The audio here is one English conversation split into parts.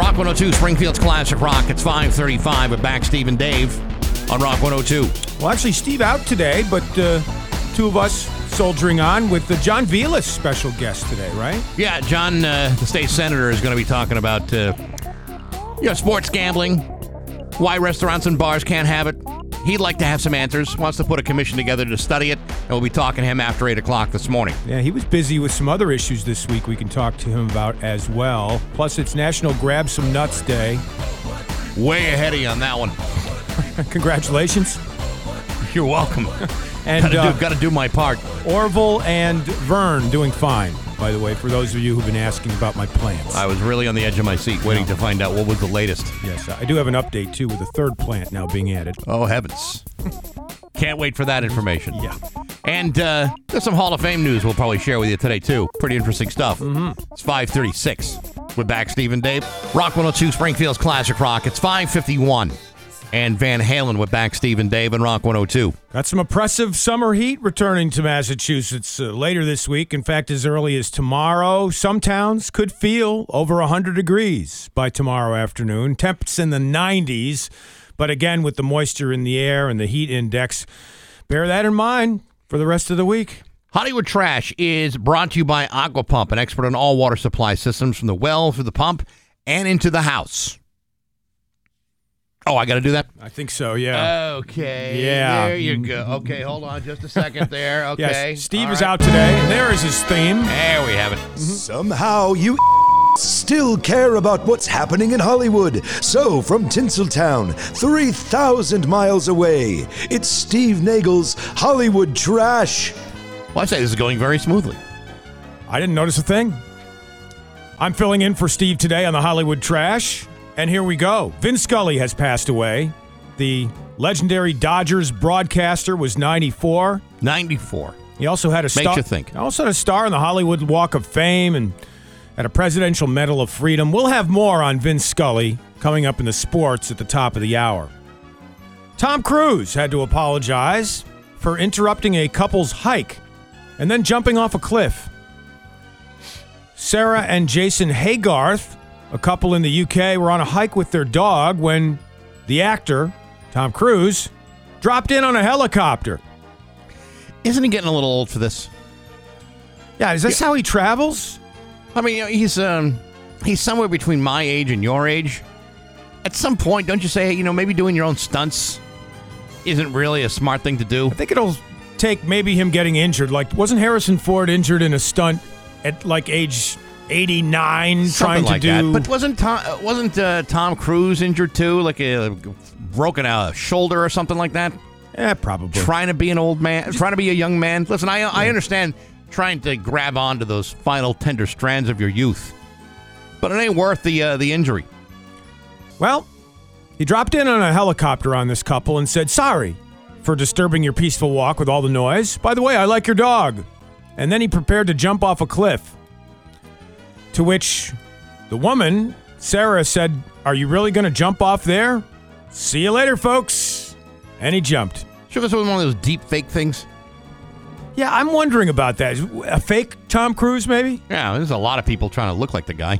Rock 102, Springfield's Classic Rock. It's 5:35 with Back, Steve, and Dave on Rock 102. Well, actually, Steve out today, but two of us soldiering on with John Velis, special guest today, right? Yeah, John, the state senator, is going to be talking about sports gambling, why restaurants and bars can't have it. He'd like to have some answers, wants to put a commission together to study it, and we'll be talking to him after 8 o'clock this morning. Yeah, he was busy with some other issues this week we can talk to him about as well. Plus, it's National Grab Some Nuts Day. Way ahead of you on that one. Congratulations. You're welcome. And gotta do my part. Orville and Vern doing fine, by the way, for those of you who've been asking about my plants. I was really on the edge of my seat waiting to find out what was the latest. Yes, I do have an update, too, with a third plant now being added. Oh, heavens. Can't wait for that information. Yeah. And there's some Hall of Fame news we'll probably share with you today, too. Pretty interesting stuff. Mm-hmm. It's 5:36. We're back, Steve and Dave. Rock 102, Springfield's Classic Rock. It's 5:51. And Van Halen with Back, Steve and Dave, and Rock 102. Got some oppressive summer heat returning to Massachusetts later this week. In fact, as early as tomorrow, some towns could feel over 100 degrees by tomorrow afternoon. Temps in the 90s. But again, with the moisture in the air and the heat index, bear that in mind for the rest of the week. Hollywood Trash is brought to you by Aqua Pump, an expert on all water supply systems from the well through the pump and into the house. Oh, I got to do that? I think so, yeah. Okay. Yeah. There you go. Okay, hold on just a second there. Okay. Yes, Steve is out today. And there is his theme. There we have it. Mm-hmm. Somehow you still care about what's happening in Hollywood. So, from Tinseltown, 3,000 miles away, it's Steve Nagel's Hollywood Trash. Well, I say this is going very smoothly. I didn't notice a thing. I'm filling in for Steve today on the Hollywood Trash. And here we go. Vin Scully has passed away. The legendary Dodgers broadcaster was 94. 94. He also had a star. Makes you think. Also had a star in the Hollywood Walk of Fame and had a Presidential Medal of Freedom. We'll have more on Vin Scully coming up in the sports at the top of the hour. Tom Cruise had to apologize for interrupting a couple's hike and then jumping off a cliff. Sarah and Jason Haygarth, a couple in the UK, were on a hike with their dog when the actor, Tom Cruise, dropped in on a helicopter. Isn't he getting a little old for this? Yeah, is this how he travels? I mean, he's somewhere between my age and your age. At some point, don't you say, hey, maybe doing your own stunts isn't really a smart thing to do? I think it'll take maybe him getting injured. Like, wasn't Harrison Ford injured in a stunt at like age 89, something trying to like do that. But wasn't Tom Cruise injured too? Like a broken shoulder or something like that? Yeah, probably. Trying to be an old man, trying to be a young man. Listen, I understand trying to grab onto those final tender strands of your youth, but it ain't worth the injury. Well, he dropped in on a helicopter on this couple and said, "Sorry for disturbing your peaceful walk with all the noise. By the way, I like your dog." And then he prepared to jump off a cliff. To which the woman, Sarah, said, "Are you really going to jump off there? See you later, folks." And he jumped. Sure, this was one of those deep fake things. Yeah, I'm wondering about that. A fake Tom Cruise, maybe? Yeah, there's a lot of people trying to look like the guy.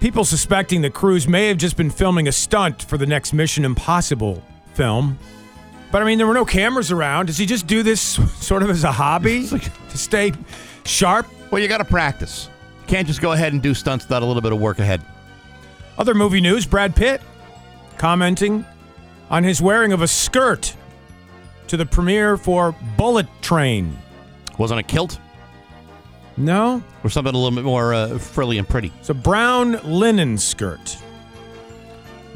People suspecting that Cruise may have just been filming a stunt for the next Mission Impossible film. But, I mean, there were no cameras around. Does he just do this sort of as a hobby to stay sharp? Well, you got to practice. Can't just go ahead and do stunts without a little bit of work ahead. Other movie news, Brad Pitt commenting on his wearing of a skirt to the premiere for Bullet Train. Wasn't a kilt? No. Or something a little bit more frilly and pretty. It's a brown linen skirt.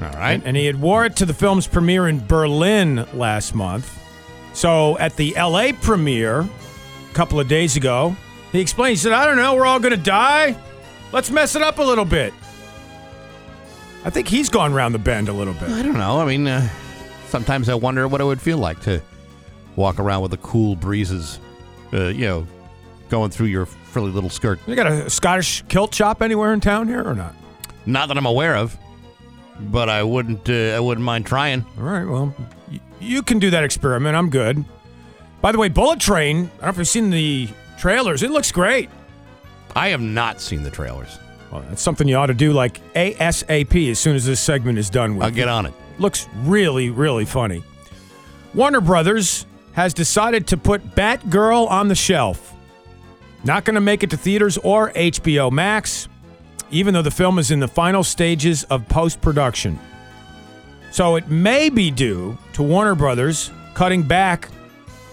All right. And he had wore it to the film's premiere in Berlin last month. So at the L.A. premiere a couple of days ago, he explained, he said, "I don't know, we're all going to die. Let's mess it up a little bit." I think he's gone round the bend a little bit. I don't know. I mean, sometimes I wonder what it would feel like to walk around with the cool breezes, going through your frilly little skirt. You got a Scottish kilt shop anywhere in town here or not? Not that I'm aware of, but I wouldn't mind trying. All right, well, you can do that experiment. I'm good. By the way, Bullet Train, I don't know if you've seen the trailers. It looks great. I have not seen the trailers. Well, that's something you ought to do like ASAP as soon as this segment is done with. I'll get on it. Looks really, really funny. Warner Brothers has decided to put Batgirl on the shelf. Not going to make it to theaters or HBO Max, even though the film is in the final stages of post-production. So it may be due to Warner Brothers cutting back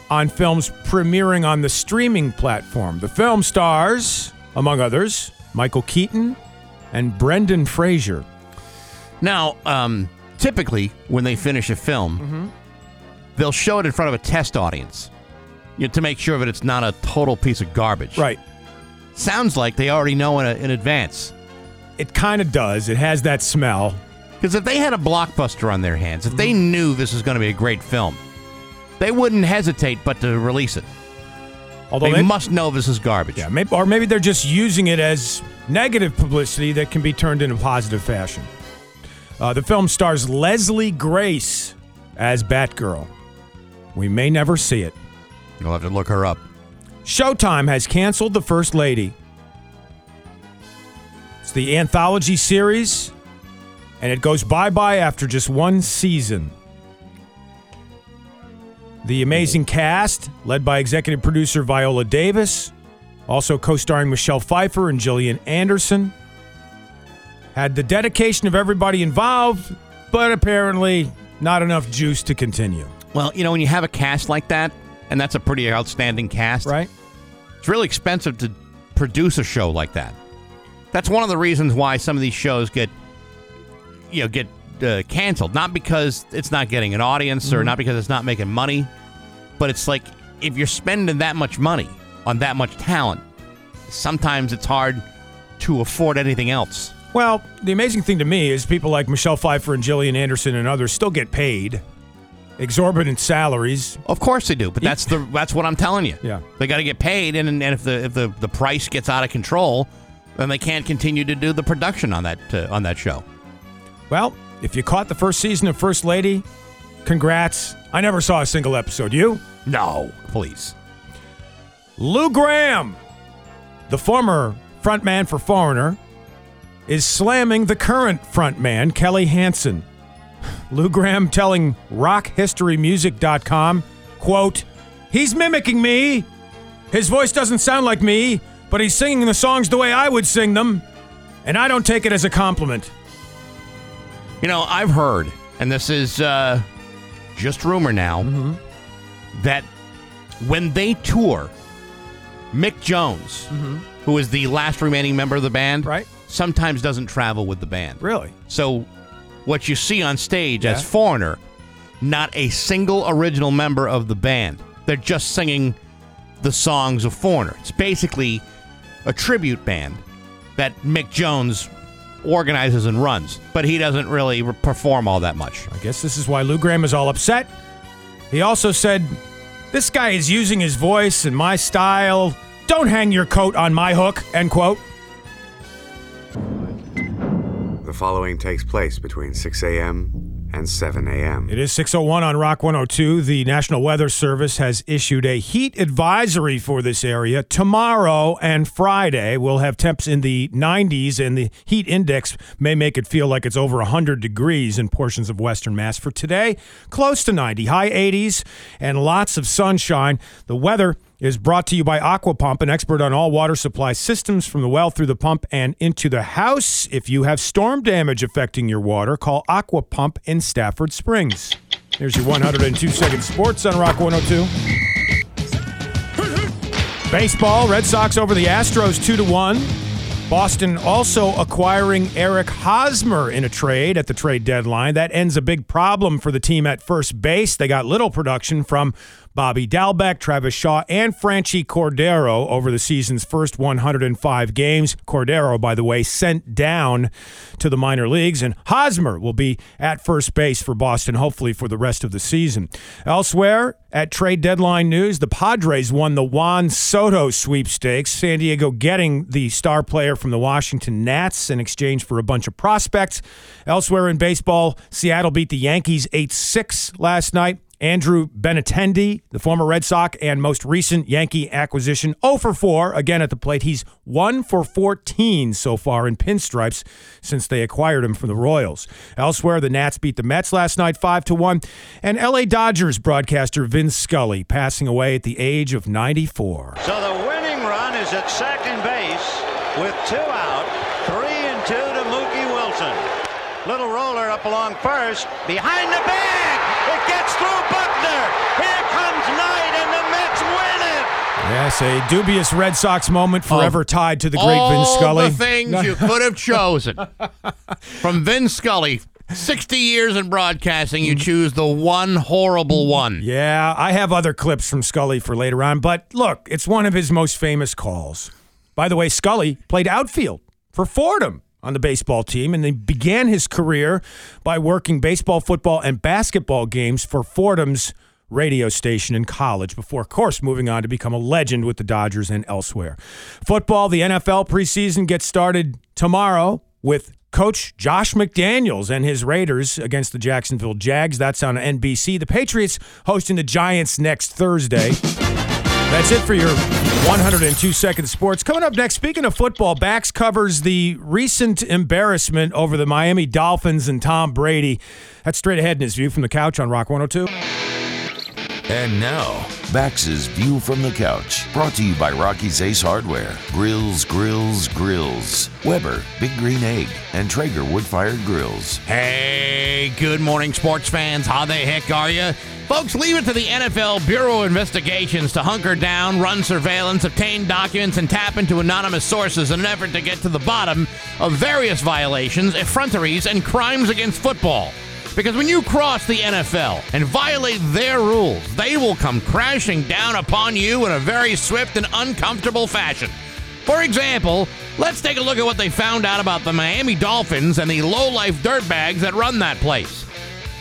on films premiering on the streaming platform. The film stars, among others, Michael Keaton and Brendan Fraser. Now, typically, when they finish a film, they'll show it in front of a test audience, you know, to make sure that it's not a total piece of garbage. Right. Sounds like they already know in advance. It kind of does. It has that smell. Because if they had a blockbuster on their hands, if they knew this was going to be a great film, they wouldn't hesitate but to release it. Although they must know this is garbage. Yeah, maybe, or maybe they're just using it as negative publicity that can be turned into positive fashion. The film stars Leslie Grace as Batgirl. We may never see it. You'll have to look her up. Showtime has canceled The First Lady. It's the anthology series. And it goes bye-bye after just one season. The amazing cast, led by executive producer Viola Davis, also co-starring Michelle Pfeiffer and Gillian Anderson, had the dedication of everybody involved, but apparently not enough juice to continue. Well, you know, when you have a cast like that, and that's a pretty outstanding cast, right? It's really expensive to produce a show like that. That's one of the reasons why some of these shows get... you know, get canceled, not because it's not getting an audience or not because it's not making money, but it's like if you're spending that much money on that much talent, sometimes it's hard to afford anything else. Well, the amazing thing to me is people like Michelle Pfeiffer and Gillian Anderson and others still get paid exorbitant salaries. Of course they do, but that's what I'm telling you. Yeah, they got to get paid, and if the price gets out of control, then they can't continue to do the production on that show. Well, if you caught the first season of First Lady, congrats. I never saw a single episode. You? No, please. Lou Gramm, the former frontman for Foreigner, is slamming the current frontman, Kelly Hansen. Lou Gramm telling rockhistorymusic.com, quote, "He's mimicking me. His voice doesn't sound like me, but he's singing the songs the way I would sing them, and I don't take it as a compliment." You know, I've heard, and this is just rumor now, that when they tour, Mick Jones, who is the last remaining member of the band, sometimes doesn't travel with the band. Really? So what you see on stage as Foreigner, not a single original member of the band. They're just singing the songs of Foreigner. It's basically a tribute band that Mick Jones organizes and runs, but he doesn't really perform all that much. I guess this is why Lou Gramm is all upset. He also said, "This guy is using his voice and my style. Don't hang your coat on my hook," end quote. The following takes place between 6 a.m. and 7 a.m. It is 6:01 on Rock 102. The National Weather Service has issued a heat advisory for this area. Tomorrow and Friday, we'll have temps in the 90s, and the heat index may make it feel like it's over 100 degrees in portions of Western Mass. For today, close to 90, high 80s, and lots of sunshine. The weather is brought to you by Aquapump, an expert on all water supply systems from the well through the pump and into the house. If you have storm damage affecting your water, call Aquapump in Stafford Springs. Here's your 102-second sports on Rock 102. Baseball, Red Sox over the Astros 2-1. Boston also acquiring Eric Hosmer in a trade at the trade deadline. That ends a big problem for the team at first base. They got little production from Bobby Dalbec, Travis Shaw, and Franchy Cordero over the season's first 105 games. Cordero, by the way, sent down to the minor leagues, and Hosmer will be at first base for Boston, hopefully for the rest of the season. Elsewhere, at trade deadline news, the Padres won the Juan Soto sweepstakes, San Diego getting the star player from the Washington Nats in exchange for a bunch of prospects. Elsewhere in baseball, Seattle beat the Yankees 8-6 last night. Andrew Benintendi, the former Red Sox and most recent Yankee acquisition, 0 for 4, again at the plate. He's 1 for 14 so far in pinstripes since they acquired him from the Royals. Elsewhere, the Nats beat the Mets last night 5-1, and L.A. Dodgers broadcaster Vin Scully passing away at the age of 94. So the winning run is at second base with 2 out, 3-2 to Mookie Wilson. Little roller up along first, behind the bag! It gets through Buckner! Here comes Knight, and the Mets win it! Yes, a dubious Red Sox moment forever tied to the great Vin Scully. All the things you could have chosen. From Vin Scully, 60 years in broadcasting, you choose the one horrible one. Yeah, I have other clips from Scully for later on, but look, it's one of his most famous calls. By the way, Scully played outfield for Fordham on the baseball team, and he began his career by working baseball, football, and basketball games for Fordham's radio station in college before, of course, moving on to become a legend with the Dodgers and elsewhere. Football, the NFL preseason gets started tomorrow with Coach Josh McDaniels and his Raiders against the Jacksonville Jags. That's on NBC. The Patriots hosting the Giants next Thursday. That's it for your 102-second sports. Coming up next, speaking of football, Bax covers the recent embarrassment over the Miami Dolphins and Tom Brady. That's straight ahead in his View from the Couch on Rock 102. And now, Bax's View from the Couch, brought to you by Rocky's Ace Hardware, Grills, Grills, Grills, Weber, Big Green Egg, and Traeger Wood-Fired Grills. Hey, good morning, sports fans. How the heck are you? Folks, leave it to the NFL Bureau of Investigations to hunker down, run surveillance, obtain documents, and tap into anonymous sources in an effort to get to the bottom of various violations, effronteries, and crimes against football. Because when you cross the NFL and violate their rules, they will come crashing down upon you in a very swift and uncomfortable fashion. For example, let's take a look at what they found out about the Miami Dolphins and the lowlife dirtbags that run that place.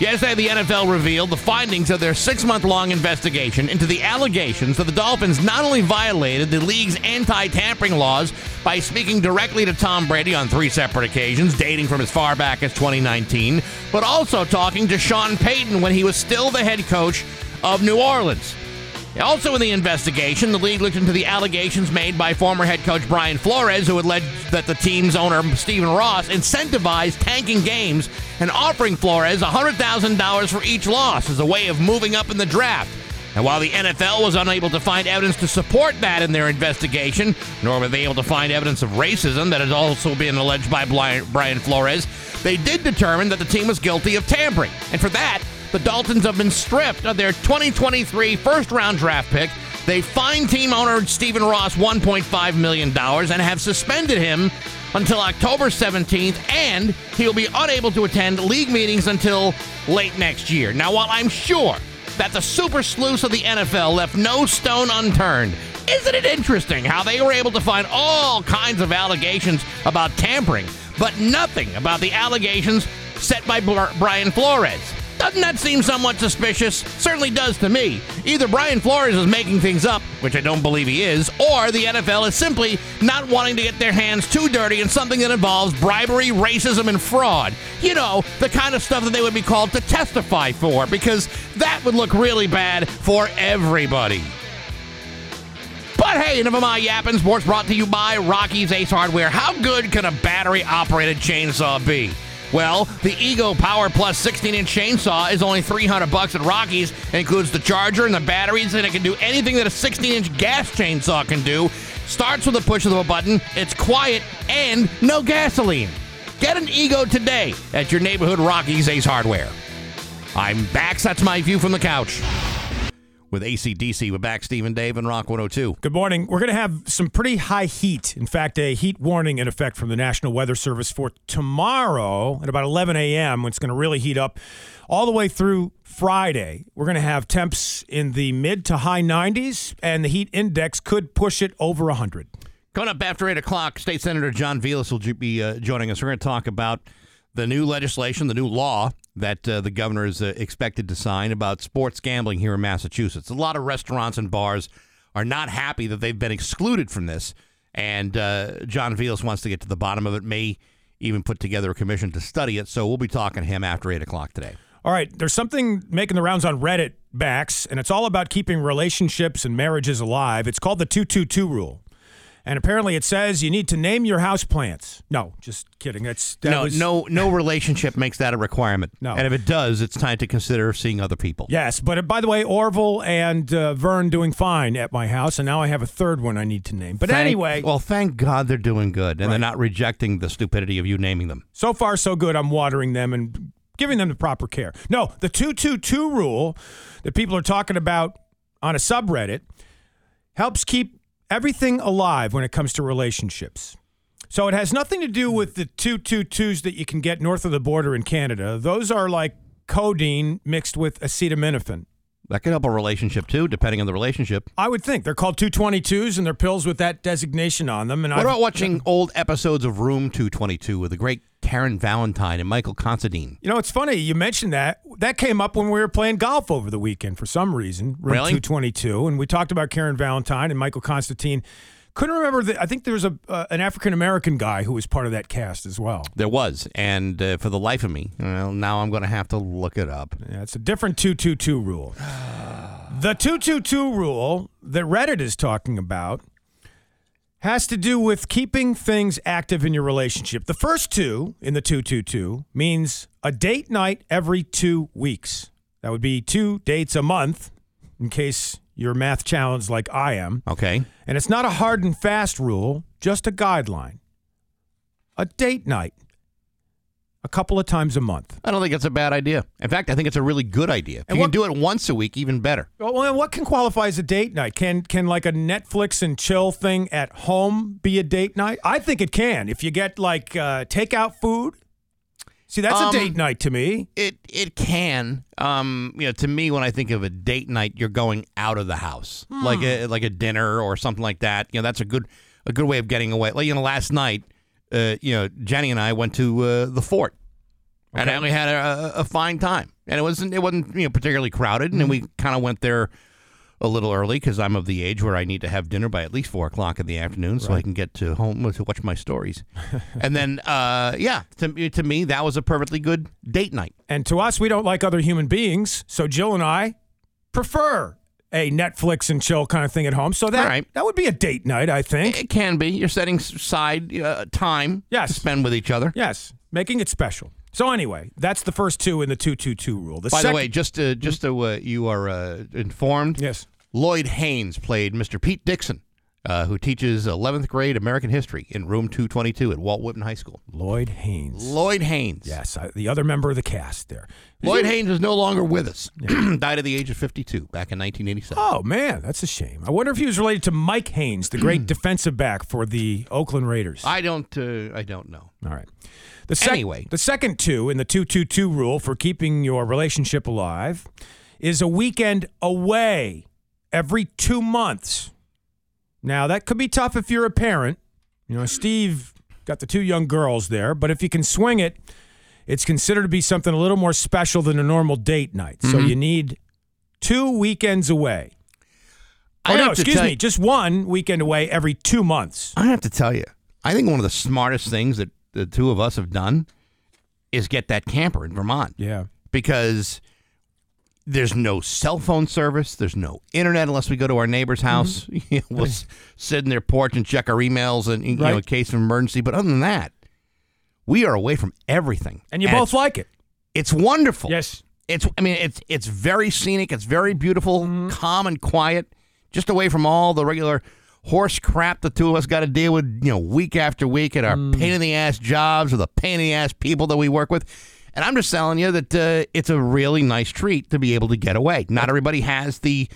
Yesterday, the NFL revealed the findings of their 6-month-long investigation into the allegations that the Dolphins not only violated the league's anti-tampering laws by speaking directly to Tom Brady on 3 separate occasions, dating from as far back as 2019, but also talking to Sean Payton when he was still the head coach of New Orleans. Also in the investigation, the league looked into the allegations made by former head coach Brian Flores, who alleged that the team's owner, Stephen Ross, incentivized tanking games and offering Flores $100,000 for each loss as a way of moving up in the draft. And while the NFL was unable to find evidence to support that in their investigation, nor were they able to find evidence of racism that has also been alleged by Brian Flores, they did determine that the team was guilty of tampering. And for that, the Dolphins have been stripped of their 2023 first-round draft pick. They fined team owner Stephen Ross $1.5 million and have suspended him until October 17th, and he will be unable to attend league meetings until late next year. Now, while I'm sure that the super sleuths of the NFL left no stone unturned, isn't it interesting how they were able to find all kinds of allegations about tampering, but nothing about the allegations set by Brian Flores? Doesn't that seem somewhat suspicious? Certainly does to me. Either Brian Flores is making things up, which I don't believe he is, or the NFL is simply not wanting to get their hands too dirty in something that involves bribery, racism, and fraud. You know, the kind of stuff that they would be called to testify for, because that would look really bad for everybody. But hey, enough of my yapping. Sports brought to you by Rocky's Ace Hardware. How good can a battery-operated chainsaw be? Well, the Ego Power Plus 16-inch chainsaw is only $300 at Rockies. It includes the charger and the batteries, and it can do anything that a 16-inch gas chainsaw can do. Starts with a push of a button, it's quiet, and no gasoline. Get an Ego today at your neighborhood Rockies Ace Hardware. I'm Bax. That's my view from the couch. With AC/DC, we're back, Stephen, Dave, and Rock 102. Good morning. We're going to have some pretty high heat. In fact, a heat warning in effect from the National Weather Service for tomorrow at about 11 a.m. when it's going to really heat up all the way through Friday. We're going to have temps in the mid to high 90s, and the heat index could push it over 100. Coming up after 8 o'clock, State Senator John Velis will be joining us. We're going to talk about the new legislation, the new law that the governor is expected to sign about sports gambling here in Massachusetts. A lot of restaurants and bars are not happy that they've been excluded from this, and John Velis wants to get to the bottom of it, may even put together a commission to study it, so we'll be talking to him after 8 o'clock today. All right, there's something making the rounds on Reddit backs, and it's all about keeping relationships and marriages alive. It's called the 222 rule. And apparently it says you need to name your houseplants. No, just kidding. No relationship makes that a requirement. No. And if it does, it's time to consider seeing other people. Yes, but by the way, Orville and Vern doing fine at my house, and now I have a third one I need to name. But anyway. Well, thank God they're doing good, and They're not rejecting the stupidity of you naming them. So far, so good. I'm watering them and giving them the proper care. No, the 222 rule that people are talking about on a subreddit helps keep everything alive when it comes to relationships. So it has nothing to do with the 222s that you can get north of the border in Canada. Those are like codeine mixed with acetaminophen. That could help a relationship, too, depending on the relationship. I would think. They're called 222s, and they're pills with that designation on them. And what about watching old episodes of Room 222 with the great Karen Valentine and Michael Constantine? You know, it's funny. You mentioned that. That came up when we were playing golf over the weekend for some reason. Room 222. And we talked about Karen Valentine and Michael Constantine. Couldn't remember. I think there was an African-American guy who was part of that cast as well. There was. And for the life of me, now I'm going to have to look it up. Yeah, it's a different 222 rule. The 222 rule that Reddit is talking about has to do with keeping things active in your relationship. The first two in the 222 means a date night every 2 weeks. That would be 2 dates a month in case your math challenge like I am. Okay. And it's not a hard and fast rule, just a guideline. A date night. A couple of times a month. I don't think that's a bad idea. In fact, I think it's a really good idea. If you can do it once a week, even better. Well, and what can qualify as a date night? Can like a Netflix and chill thing at home be a date night? I think it can. If you get like takeout food. See, that's a date night to me. It can. To me, when I think of a date night, you're going out of the house, like a dinner or something like that. You know, that's a good way of getting away. Like, last night, Jenny and I went to the Fort, okay, and I only had a fine time, and it wasn't particularly crowded, and we kind of went there a little early because I'm of the age where I need to have dinner by at least 4:00 in the afternoon, right, so I can get to home to watch my stories. And then, to me, that was a perfectly good date night. And to us, we don't like other human beings, so Jill and I prefer a Netflix and chill kind of thing at home. So that, that would be a date night, I think. It can be. You're setting aside time to spend with each other. Yes, making it special. So anyway, that's the first two in the 222 rule. By the way, just so you are informed, yes, Lloyd Haynes played Mr. Pete Dixon, who teaches 11th grade American history in Room 222 at Walt Whitman High School. Lloyd Haynes. Yes, the other member of the cast there. Lloyd Haynes is no longer with us. Yeah. Died at the age of 52 back in 1987. Oh, man, that's a shame. I wonder if he was related to Mike Haynes, the great defensive back for the Oakland Raiders. I don't know. All right. The second two in the 222 rule for keeping your relationship alive is a weekend away every 2 months. Now, that could be tough if you're a parent. Steve got the 2 young girls there, but if you can swing it, it's considered to be something a little more special than a normal date night. Mm-hmm. So you need 2 weekends away. Just 1 weekend away every 2 months. I have to tell you, I think one of the smartest things that the two of us have done is get that camper in Vermont. Yeah. Because there's no cell phone service. There's no internet unless we go to our neighbor's house. Mm-hmm. We'll sit in their porch and check our emails and in case of emergency. But other than that, we are away from everything. And both like it. It's wonderful. Yes. It's very scenic. It's very beautiful, calm and quiet, just away from all the regular horse crap the two of us got to deal with, week after week at our pain-in-the-ass jobs or the pain-in-the-ass people that we work with. And I'm just telling you that it's a really nice treat to be able to get away. Not everybody has the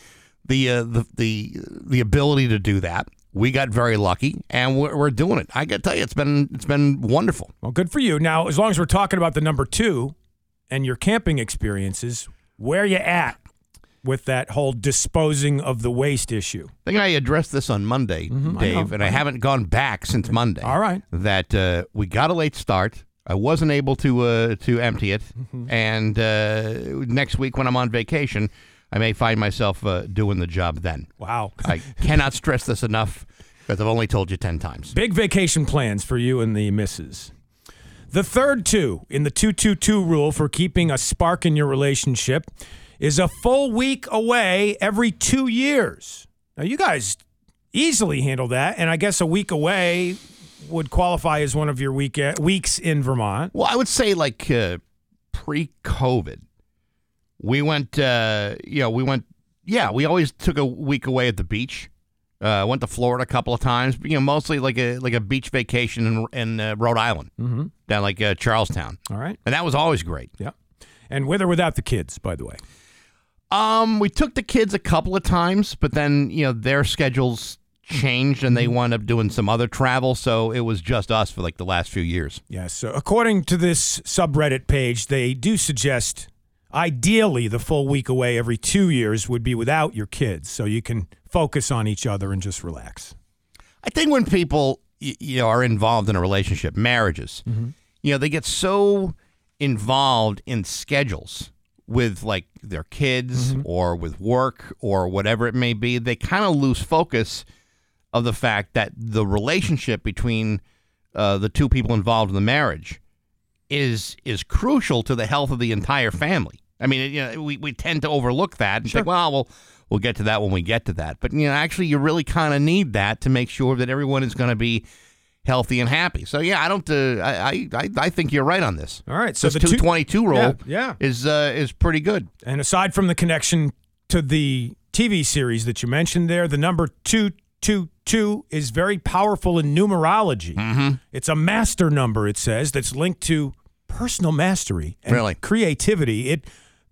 ability to do that. We got very lucky, and we're doing it. I got to tell you, it's been wonderful. Well, good for you. Now, as long as we're talking about the number 2 and your camping experiences, where you at with that whole disposing of the waste issue? I think I addressed this on Monday, Dave, and I haven't gone back since Monday. All right. That we got a late start. I wasn't able to empty it, and next week when I'm on vacation, I may find myself doing the job then. Wow. I cannot stress this enough because I've only told you 10 times. Big vacation plans for you and the missus. The third two in the 222 rule for keeping a spark in your relationship is a full week away every 2 years. Now, you guys easily handle that, and I guess a week away would qualify as one of your weeks in Vermont. Well, I would say like pre-COVID, we went, we always took a week away at the beach. Went to Florida a couple of times, mostly like a beach vacation in Rhode Island, mm-hmm. down like Charlestown. All right, and that was always great. Yeah, and with or without the kids, by the way. We took the kids a couple of times, but then their schedules changed and they wound up doing some other travel, so it was just us for like the last few years. Yeah, so according to this subreddit page, they do suggest ideally the full week away every 2 years would be without your kids, so you can focus on each other and just relax. I think when people are involved in a relationship, marriages, mm-hmm. They get so involved in schedules with like their kids mm-hmm. or with work or whatever it may be, they kind of lose focus of the fact that the relationship between the two people involved in the marriage is crucial to the health of the entire family. I mean, we tend to overlook that and sure. think, we'll get to that when we get to that. But, actually you really kind of need that to make sure that everyone is going to be healthy and happy. So, yeah, I think you're right on this. All right. So this the 222 rule is pretty good. And aside from the connection to the TV series that you mentioned there, the number 222 is very powerful in numerology. Mm-hmm. It's a master number, it says, that's linked to personal mastery and creativity. It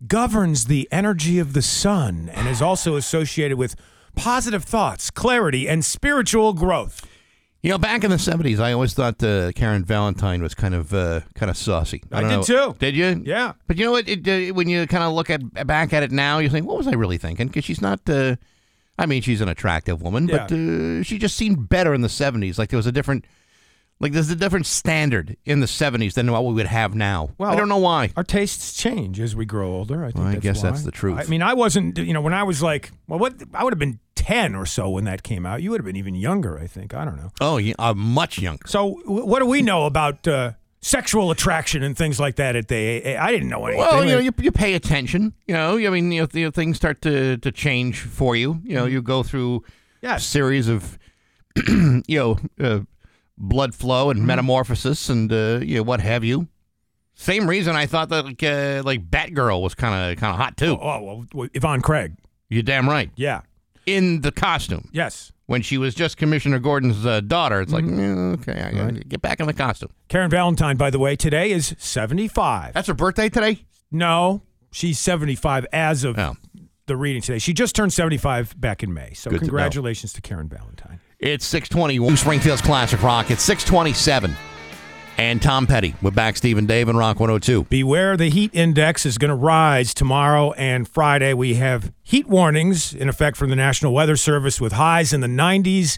governs the energy of the sun and is also associated with positive thoughts, clarity, and spiritual growth. Back in the 70s, I always thought Karen Valentine was kind of saucy. I did too. Did you? Yeah. But you know what? When you kind of look back at it now, you think, what was I really thinking? Because she's not. She's an attractive woman, but she just seemed better in the 70s. Like there was a different. Like, there's a different standard in the 70s than what we would have now. Well, I don't know why. Our tastes change as we grow older. I guess that's the truth. I mean, I wasn't, when I was like, I would have been 10 or so when that came out. You would have been even younger, I think. I don't know. Oh, yeah, much younger. So what do we know about sexual attraction and things like that at the I didn't know anything. Well, you pay attention. Things start to change for you. You go through a series of, blood flow and metamorphosis and what have you. Same reason I thought that like Batgirl was kind of hot too. Oh, Yvonne Craig. You're damn right. Yeah, in the costume. Yes, when she was just Commissioner Gordon's daughter, it's like okay, I gotta get back in the costume. Karen Valentine, by the way, today is 75. That's her birthday today? No, she's 75 as of the reading today. She just turned 75 back in May. So good, congratulations to Karen Valentine. It's 6:21, Springfield's Classic Rock. It's 6:27, and Tom Petty. We're back, Steve and Dave, and Rock 102. Beware the heat index is going to rise tomorrow and Friday. We have heat warnings in effect from the National Weather Service with highs in the 90s,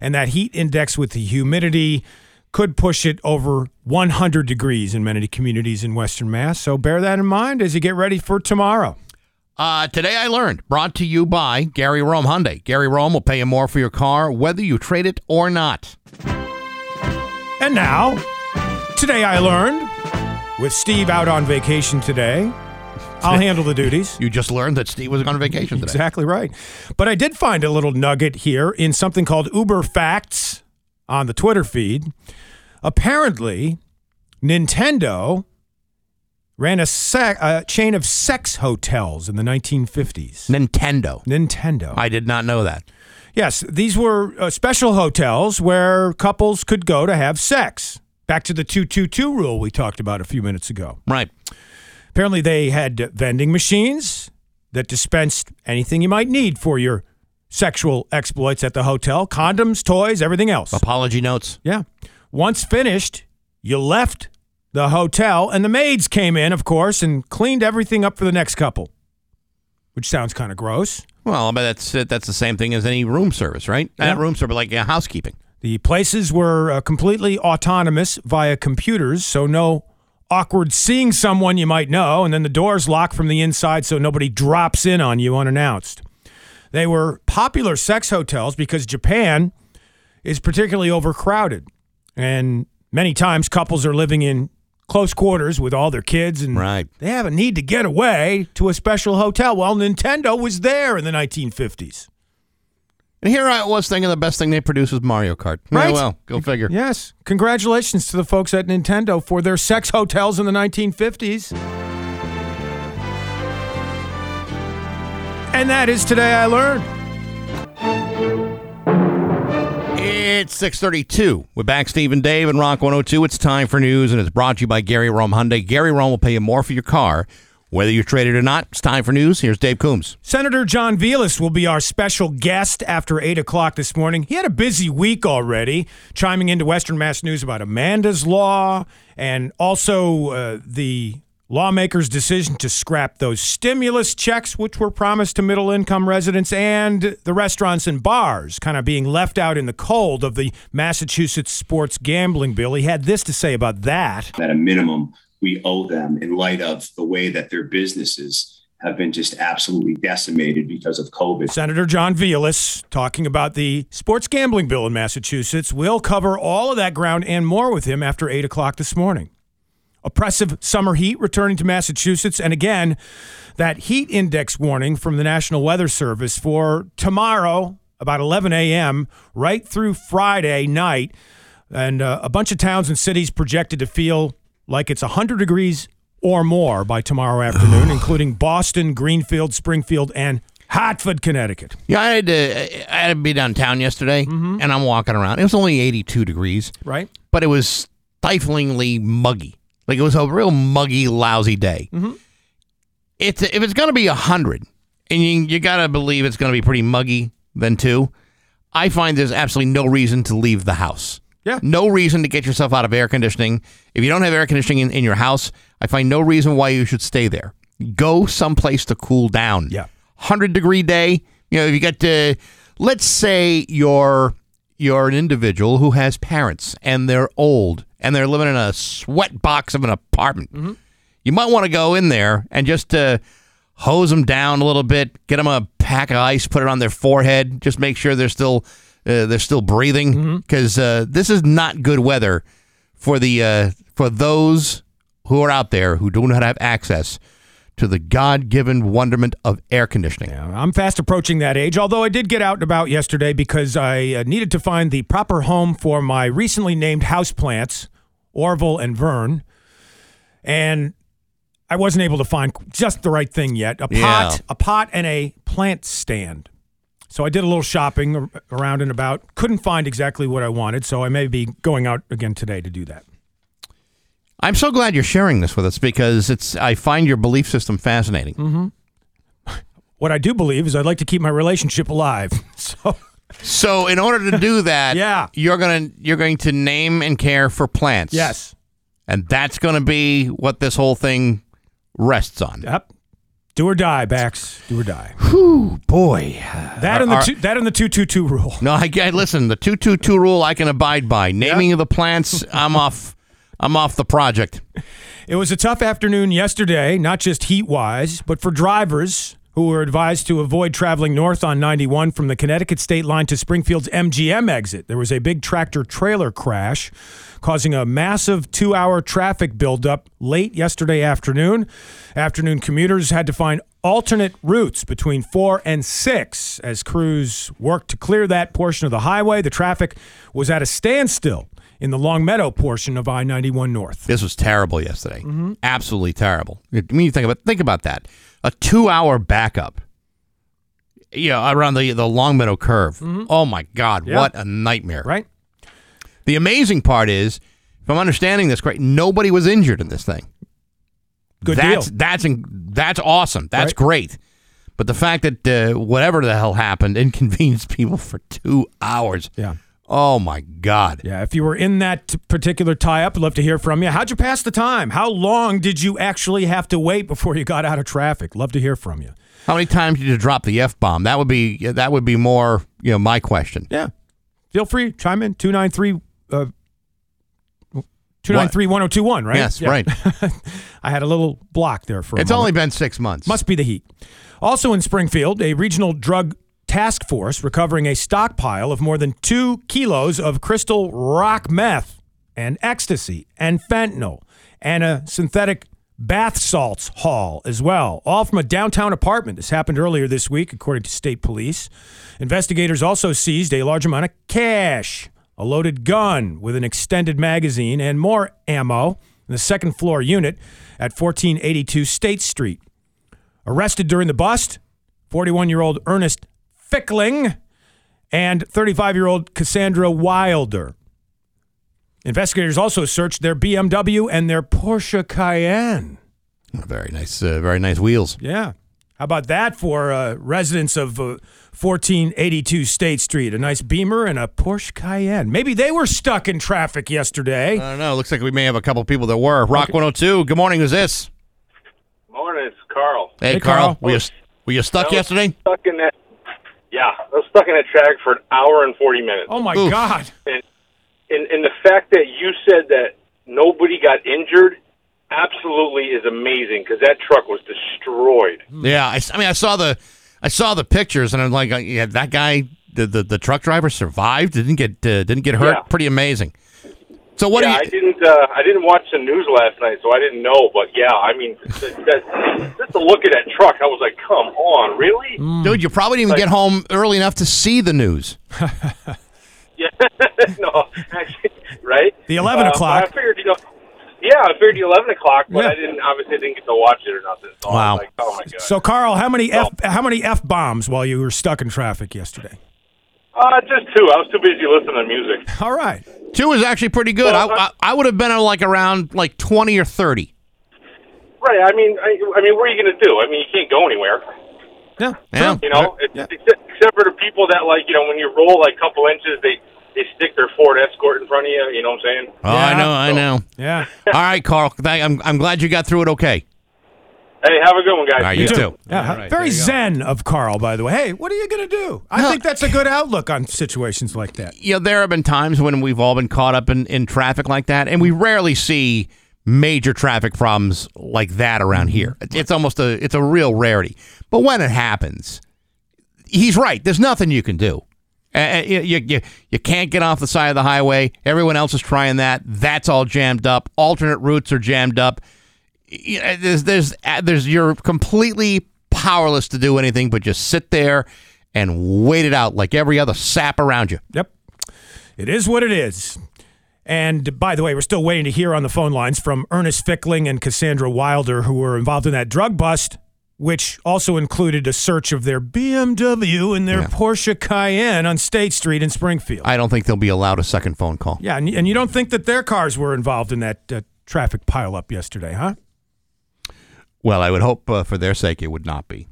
and that heat index with the humidity could push it over 100 degrees in many communities in Western Mass. So bear that in mind as you get ready for tomorrow. Today I learned, brought to you by Gary Rome Hyundai. Gary Rome will pay you more for your car, whether you trade it or not. And now, Today I Learned, with Steve out on vacation today. I'll handle the duties. You just learned that Steve was on vacation today. Exactly right. But I did find a little nugget here in something called Uber Facts on the Twitter feed. Apparently, Nintendo ran a chain of sex hotels in the 1950s. Nintendo. I did not know that. Yes, these were special hotels where couples could go to have sex. Back to the 222 rule we talked about a few minutes ago. Right. Apparently they had vending machines that dispensed anything you might need for your sexual exploits at the hotel. Condoms, toys, everything else. Apology notes. Yeah. Once finished, you left the hotel, and the maids came in, of course, and cleaned everything up for the next couple, which sounds kind of gross. Well, but that's the same thing as any room service, right? Yeah. Not room service, like housekeeping. The places were completely autonomous via computers, so no awkward seeing someone you might know, and then the doors lock from the inside so nobody drops in on you unannounced. They were popular sex hotels because Japan is particularly overcrowded, and many times couples are living in close quarters with all their kids, and they have a need to get away to a special hotel. Well, Nintendo was there in the 1950s. And here I was thinking the best thing they produced was Mario Kart. Right? Yeah, well, go figure. Yes. Congratulations to the folks at Nintendo for their sex hotels in the 1950s. And that is Today I Learned. It's 6:32. We're back, Steve and Dave, and Rock 102. It's time for news, and it's brought to you by Gary Rome Hyundai. Gary Rome will pay you more for your car, whether you trade it or not. It's time for news. Here's Dave Coombs. Senator John Velis will be our special guest after 8 o'clock this morning. He had a busy week already, chiming into Western Mass News about Amanda's Law and also the lawmakers' decision to scrap those stimulus checks, which were promised to middle-income residents, and the restaurants and bars kind of being left out in the cold of the Massachusetts sports gambling bill. He had this to say about that. At a minimum, we owe them in light of the way that their businesses have been just absolutely decimated because of COVID. Senator John Velis talking about the sports gambling bill in Massachusetts. We'll cover all of that ground and more with him after 8 o'clock this morning. Oppressive summer heat returning to Massachusetts. And again, that heat index warning from the National Weather Service for tomorrow, about 11 a.m., right through Friday night. And a bunch of towns and cities projected to feel like it's 100 degrees or more by tomorrow afternoon, including Boston, Greenfield, Springfield, and Hartford, Connecticut. Yeah, I had to be downtown yesterday, and I'm walking around. It was only 82 degrees. Right. But it was stiflingly muggy. Like, it was a real muggy, lousy day. If it's going to be 100, and you got to believe it's going to be pretty muggy then, too, I find there's absolutely no reason to leave the house. Yeah. No reason to get yourself out of air conditioning. If you don't have air conditioning in your house, I find no reason why you should stay there. Go someplace to cool down. Yeah. 100-degree day. You know, if you got to, let's say you're an individual who has parents and they're old and they're living in a sweat box of an apartment. You might want to go in there and just hose them down a little bit, get them a pack of ice, put it on their forehead, just make sure they're still breathing, because this is not good weather for the for those who are out there who do not have access to the God-given wonderment of air conditioning. Yeah, I'm fast approaching that age, although I did get out and about yesterday because I needed to find the proper home for my recently named houseplants, Orville and Vern, and I wasn't able to find just the right thing yet. A pot and a plant stand. So I did a little shopping around and about, couldn't find exactly what I wanted, so I may be going out again today to do that. I'm so glad you're sharing this with us because I find your belief system fascinating. What I do believe is I'd like to keep my relationship alive. So in order to do that, you're going to name and care for plants. Yes. And that's going to be what this whole thing rests on. Yep. Do or die, Bax. Do or die. Whew, boy. That and the 2-2-2 rule. No, listen, the 2-2-2 rule I can abide by. Naming of the plants, I'm off. I'm off the project. It was a tough afternoon yesterday, not just heat-wise, but for drivers who were advised to avoid traveling north on 91 from the Connecticut state line to Springfield's MGM exit. There was a big tractor-trailer crash causing a massive 2-hour traffic buildup late yesterday afternoon. Afternoon commuters had to find alternate routes between 4 and 6 as crews worked to clear that portion of the highway. The traffic was at a standstill in the Long Meadow portion of I-91 North. This was terrible yesterday. Absolutely terrible. I mean, think about that. A 2-hour backup, around the Long Meadow curve. Oh, my God, what a nightmare. Right? The amazing part is, if I'm understanding this correctly, nobody was injured in this thing. Good deal. That's awesome. That's great. But the fact that whatever the hell happened inconvenienced people for 2 hours. Yeah. Oh, my God. Yeah, if you were in that particular tie-up, I'd love to hear from you. How'd you pass the time? How long did you actually have to wait before you got out of traffic? Love to hear from you. How many times did you drop the F-bomb? That would be more, my question. Yeah. Feel free. Chime in. 293-1021, right? Yes, yeah. Right. I had a little block there for a moment. It's only been 6 months. Must be the heat. Also in Springfield, a regional drug task force recovering a stockpile of more than 2 kilos of crystal rock meth and ecstasy and fentanyl and a synthetic bath salts haul as well, all from a downtown apartment. This happened earlier this week, according to state police. Investigators also seized a large amount of cash, a loaded gun with an extended magazine, and more ammo in the second-floor unit at 1482 State Street. Arrested during the bust, 41-year-old Ernest Fickling and 35-year-old Cassandra Wilder. Investigators also searched their BMW and their Porsche Cayenne. Very nice wheels. Yeah. How about that for residents of 1482 State Street? A nice Beamer and a Porsche Cayenne. Maybe they were stuck in traffic yesterday. I don't know. Looks like we may have a couple people that were. Rock 102. Good morning. Who's this? Morning. It's Carl. Hey, Carl. Were you stuck yesterday? I was stuck in that traffic for an hour and 40 minutes. Oh, my God. And the fact that you said that nobody got injured absolutely is amazing, because that truck was destroyed. Yeah, I saw the pictures, and I'm like, yeah, that guy, the truck driver survived, didn't get hurt. Yeah. Pretty amazing. So what? Yeah, I didn't watch the news last night, so I didn't know. But yeah, I mean, just the look at that truck, I was like, come on, really, dude? You probably didn't get home early enough to see the news. Yeah, no, actually, right? The 11 o'clock. I figured the 11 o'clock, but yeah. I obviously didn't get to watch it or nothing. So wow. Like, oh, my God. So, Carl, how many F-bombs while you were stuck in traffic yesterday? Just two. I was too busy listening to music. All right. Two is actually pretty good. Well, I would have been around 20 or 30. Right. I mean, what are you going to do? I mean, you can't go anywhere. Yeah. You know, except for the people that, when you roll, a couple inches, they stick their Ford Escort in front of you. You know what I'm saying? Oh, yeah. I know. Yeah. All right, Carl. I'm glad you got through it okay. Hey, have a good one, guys. All right, you too. Yeah. All right, very zen of Carl, by the way. Hey, what are you going to do? I think that's a good outlook on situations like that. Yeah, there have been times when we've all been caught up in traffic like that, and we rarely see major traffic problems like that around here. It's almost it's a real rarity. But when it happens, he's right. There's nothing you can do. You can't get off the side of the highway. Everyone else is trying that. That's all jammed up. Alternate routes are jammed up. You're completely powerless to do anything but just sit there and wait it out like every other sap around you. Yep. It is what it is. And, by the way, we're still waiting to hear on the phone lines from Ernest Fickling and Cassandra Wilder, who were involved in that drug bust, which also included a search of their BMW and their Porsche Cayenne on State Street in Springfield. I don't think they'll be allowed a second phone call. Yeah, and you don't think that their cars were involved in that traffic pileup yesterday, huh? Well, I would hope for their sake it would not be.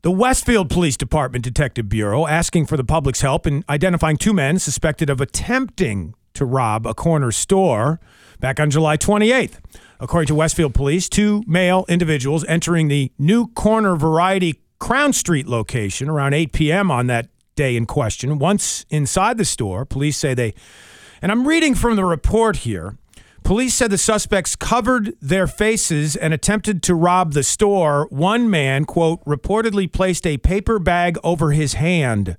The Westfield Police Department Detective Bureau asking for the public's help in identifying two men suspected of attempting to rob a corner store back on July 28th. According to Westfield Police, two male individuals entering the New Corner Variety Crown Street location around 8 p.m. on that day in question. Once inside the store, police say and I'm reading from the report here, police said the suspects covered their faces and attempted to rob the store. One man, quote, reportedly placed a paper bag over his hand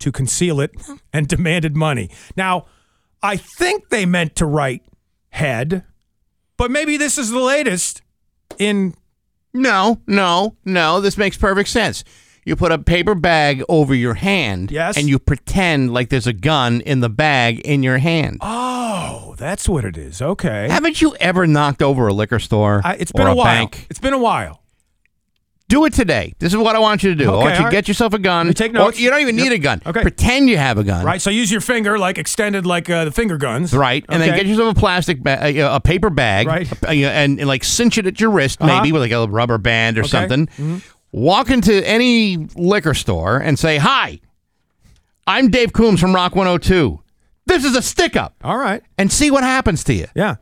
to conceal it and demanded money. Now, I think they meant to write head, but maybe this is the latest in... No. This makes perfect sense. You put a paper bag over your hand, yes, and you pretend like there's a gun in the bag in your hand. Oh, that's what it is. Okay. Haven't you ever knocked over a liquor store or a bank? It's been a while. Do it today. This is what I want you to do. Okay, I want you to get yourself a gun. You don't even need a gun. Okay. Pretend you have a gun. Right. So use your finger, extended, the finger guns. Right. And then get yourself a plastic bag, a paper bag, right, and cinch it at your wrist, maybe with a rubber band or something. Mm-hmm. Walk into any liquor store and say, "Hi, I'm Dave Coombs from Rock 102. This is a stick-up." All right. And see what happens to you. Yeah.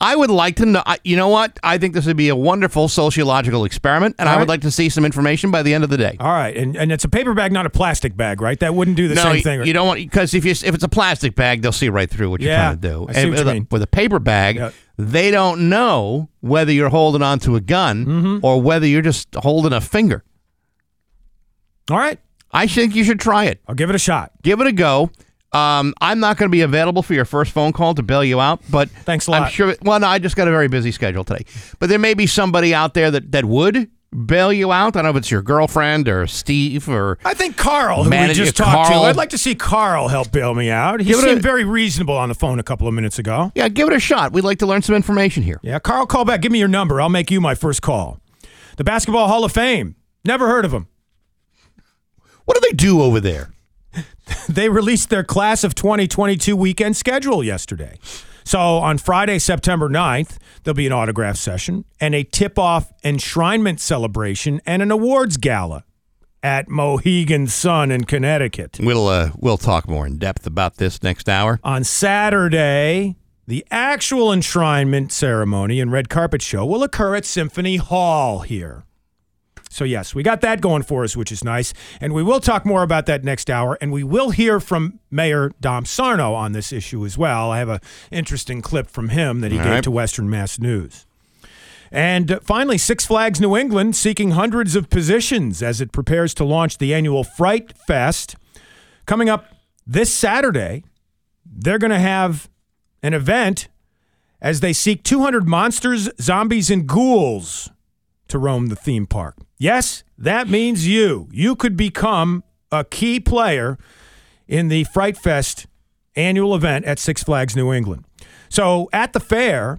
I would like to know, you know what? I think this would be a wonderful sociological experiment, and I would like to see some information by the end of the day. All right, and it's a paper bag, not a plastic bag, right? That wouldn't do the same thing. You don't want, because if it's a plastic bag, they'll see right through what you're trying to do. With a paper bag, they don't know whether you're holding onto a gun or whether you're just holding a finger. All right. I think you should try it. I'll give it a shot. Give it a go. I'm not going to be available for your first phone call to bail you out, but thanks a lot. I'm sure. Well, no, I just got a very busy schedule today, but there may be somebody out there that would bail you out. I don't know if it's your girlfriend or Steve or I think Carl, who we just talked to. I'd like to see Carl help bail me out. He seemed very reasonable on the phone a couple of minutes ago. Yeah, give it a shot. We'd like to learn some information here. Yeah, Carl, call back. Give me your number. I'll make you my first call. The Basketball Hall of Fame. Never heard of them. What do they do over there? They released their class of 2022 weekend schedule yesterday. So on Friday, September 9th, there'll be an autograph session and a tip-off enshrinement celebration and an awards gala at Mohegan Sun in Connecticut. We'll talk more in depth about this next hour. On Saturday, the actual enshrinement ceremony and red carpet show will occur at Symphony Hall here. So, yes, we got that going for us, which is nice. And we will talk more about that next hour. And we will hear from Mayor Dom Sarno on this issue as well. I have an interesting clip from him that he gave to Western Mass News. And finally, Six Flags New England seeking hundreds of positions as it prepares to launch the annual Fright Fest. Coming up this Saturday, they're going to have an event as they seek 200 monsters, zombies, and ghouls to roam the theme park. Yes, that means you. You could become a key player in the Fright Fest annual event at Six Flags New England. So at the fair,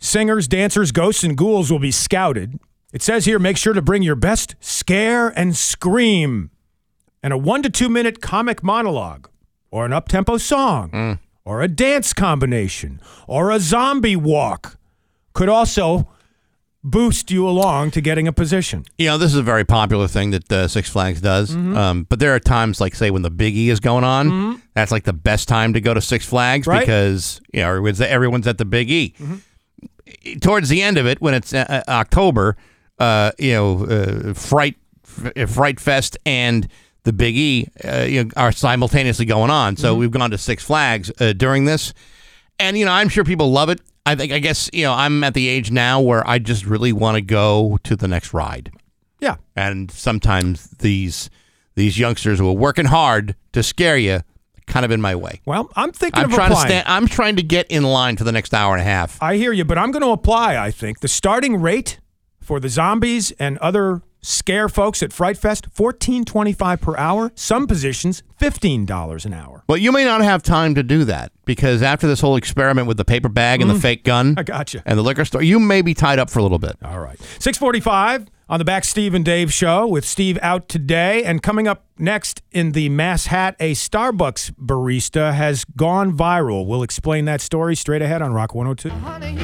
singers, dancers, ghosts, and ghouls will be scouted. It says here, make sure to bring your best scare and scream and a 1 to 2 minute comic monologue or an up-tempo song or a dance combination or a zombie walk could also boost you along to getting a position. You know, this is a very popular thing that Six Flags does. Mm-hmm. But there are times, like, say, when the Big E is going on, that's, like, the best time to go to Six Flags because, you know, everyone's at the Big E. Mm-hmm. Towards the end of it, when it's October, Fright Fest and the Big E are simultaneously going on. So we've gone to Six Flags during this. And, you know, I'm sure people love it. I guess, you know, I'm at the age now where I just really want to go to the next ride. Yeah. And sometimes these youngsters who are working hard to scare you kind of in my way. Well, I'm trying to get in line for the next hour and a half. I hear you, but I'm going to apply, I think. The starting rate for the zombies and other scare folks at Fright Fest, $14.25 per hour. Some positions, $15 an hour. Well, you may not have time to do that because after this whole experiment with the paper bag and the fake gun, I gotcha, and the liquor store, you may be tied up for a little bit. All right, 6:45 on the Back Steve and Dave Show with Steve out today, and coming up next in the Mass Hat, a Starbucks barista has gone viral. We'll explain that story straight ahead on Rock 102. Honey.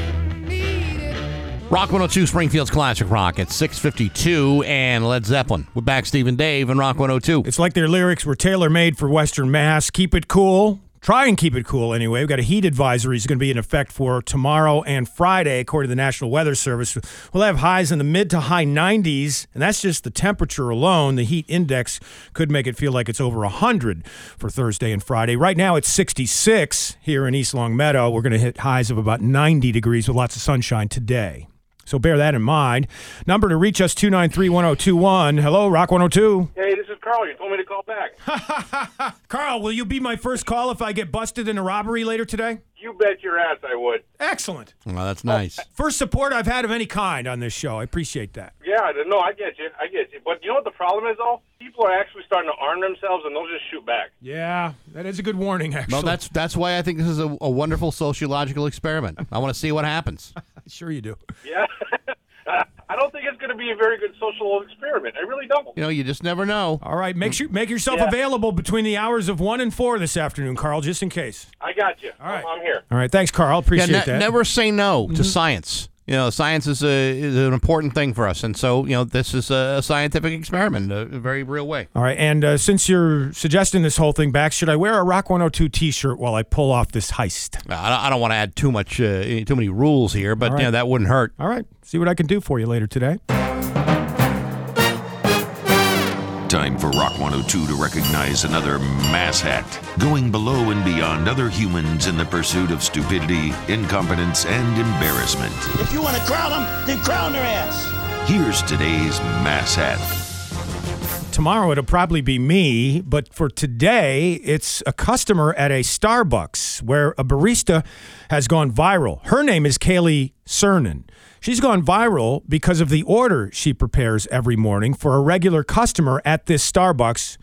Rock 102, Springfield's Classic Rock at 6:52, and Led Zeppelin. We're back, Steve and Dave, and Rock 102. It's like their lyrics were tailor-made for Western Mass. Keep it cool. Try and keep it cool anyway. We've got a heat advisory that's going to be in effect for tomorrow and Friday, according to the National Weather Service. We'll have highs in the mid to high 90s, and that's just the temperature alone. The heat index could make it feel like it's over 100 for Thursday and Friday. Right now it's 66 here in East Longmeadow. We're going to hit highs of about 90 degrees with lots of sunshine today. So bear that in mind. Number to reach us, 293-1021. Hello, Rock 102. Hey, this is Carl. You told me to call back. Carl, will you be my first call if I get busted in a robbery later today? You bet your ass I would. Excellent. Well, that's nice. First support I've had of any kind on this show. I appreciate that. Yeah, no, I get you. But you know what the problem is, though? People are actually starting to arm themselves, and they'll just shoot back. Yeah, that is a good warning, actually. Well, that's why I think this is a wonderful sociological experiment. I want to see what happens. Sure you do. Yeah. I don't think it's going to be a very good social experiment. I really don't. You know, you just never know. All right, make yourself available between the hours of 1 and 4 this afternoon, Carl, just in case. I got you. All right. I'm here. All right, thanks, Carl. Appreciate that. Never say no to science. You know, science is an important thing for us, and so, you know, this is a scientific experiment, a very real way. All right, and since you're suggesting this whole thing back, should I wear a Rock 102 T-shirt while I pull off this heist? I don't want to add too many rules here, but you know, that wouldn't hurt. All right, see what I can do for you later today. Time for Rock 102 to recognize another mass hat, going below and beyond other humans in the pursuit of stupidity, incompetence, and embarrassment. If you want to crown them, then crown their ass. Here's today's mass hat. tomorrow it'll probably be me, but for today, it's a customer at a Starbucks where a barista has gone viral. Her name is Kaylee Cernan. She's gone viral because of the order she prepares every morning for a regular customer at this Starbucks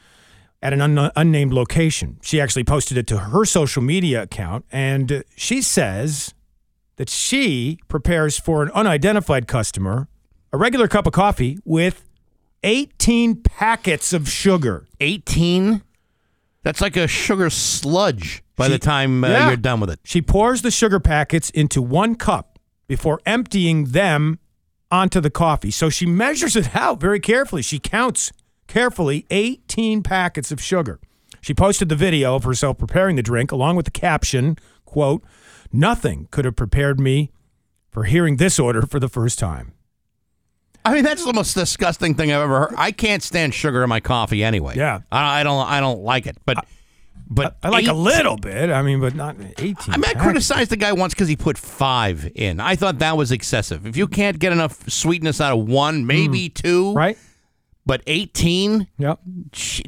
at an unnamed location. She actually posted it to her social media account, and she says that she prepares for an unidentified customer a regular cup of coffee with 18 packets of sugar. 18? That's like a sugar sludge by the time you're done with it. She pours the sugar packets into one cup before emptying them onto the coffee. So she measures it out very carefully. She counts carefully 18 packets of sugar. She posted the video of herself preparing the drink along with the caption, quote, "Nothing could have prepared me for hearing this order for the first time." I mean, that's the most disgusting thing I've ever heard. I can't stand sugar in my coffee anyway. Yeah, I don't like it. But I like 18, a little bit. I mean, but not 18. I mean, I criticized the guy once because he put 5 in. I thought that was excessive. If you can't get enough sweetness out of 1, maybe 2, right? But 18. Yep.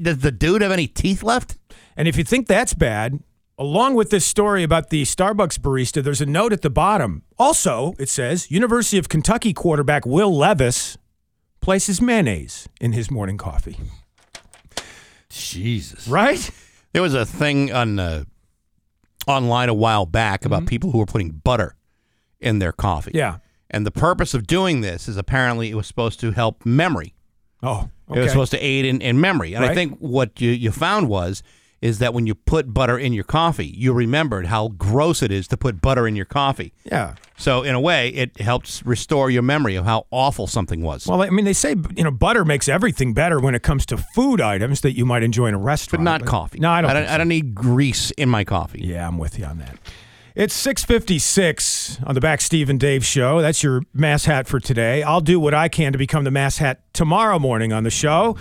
Does the dude have any teeth left? And if you think that's bad, along with this story about the Starbucks barista, there's a note at the bottom. Also, it says, University of Kentucky quarterback Will Levis places mayonnaise in his morning coffee. Jesus. Right? There was a thing on online a while back about people who were putting butter in their coffee. Yeah. And the purpose of doing this is apparently it was supposed to help memory. Oh, okay. It was supposed to aid in memory. And I think what you found was is that when you put butter in your coffee, you remembered how gross it is to put butter in your coffee. Yeah. So in a way, it helps restore your memory of how awful something was. Well, I mean, they say, you know, butter makes everything better when it comes to food items that you might enjoy in a restaurant. But not coffee. No, I don't think so. I don't need grease in my coffee. Yeah, I'm with you on that. It's 6:56 on the Back Steve and Dave Show. That's your Mass Hat for today. I'll do what I can to become the Mass Hat tomorrow morning on the show.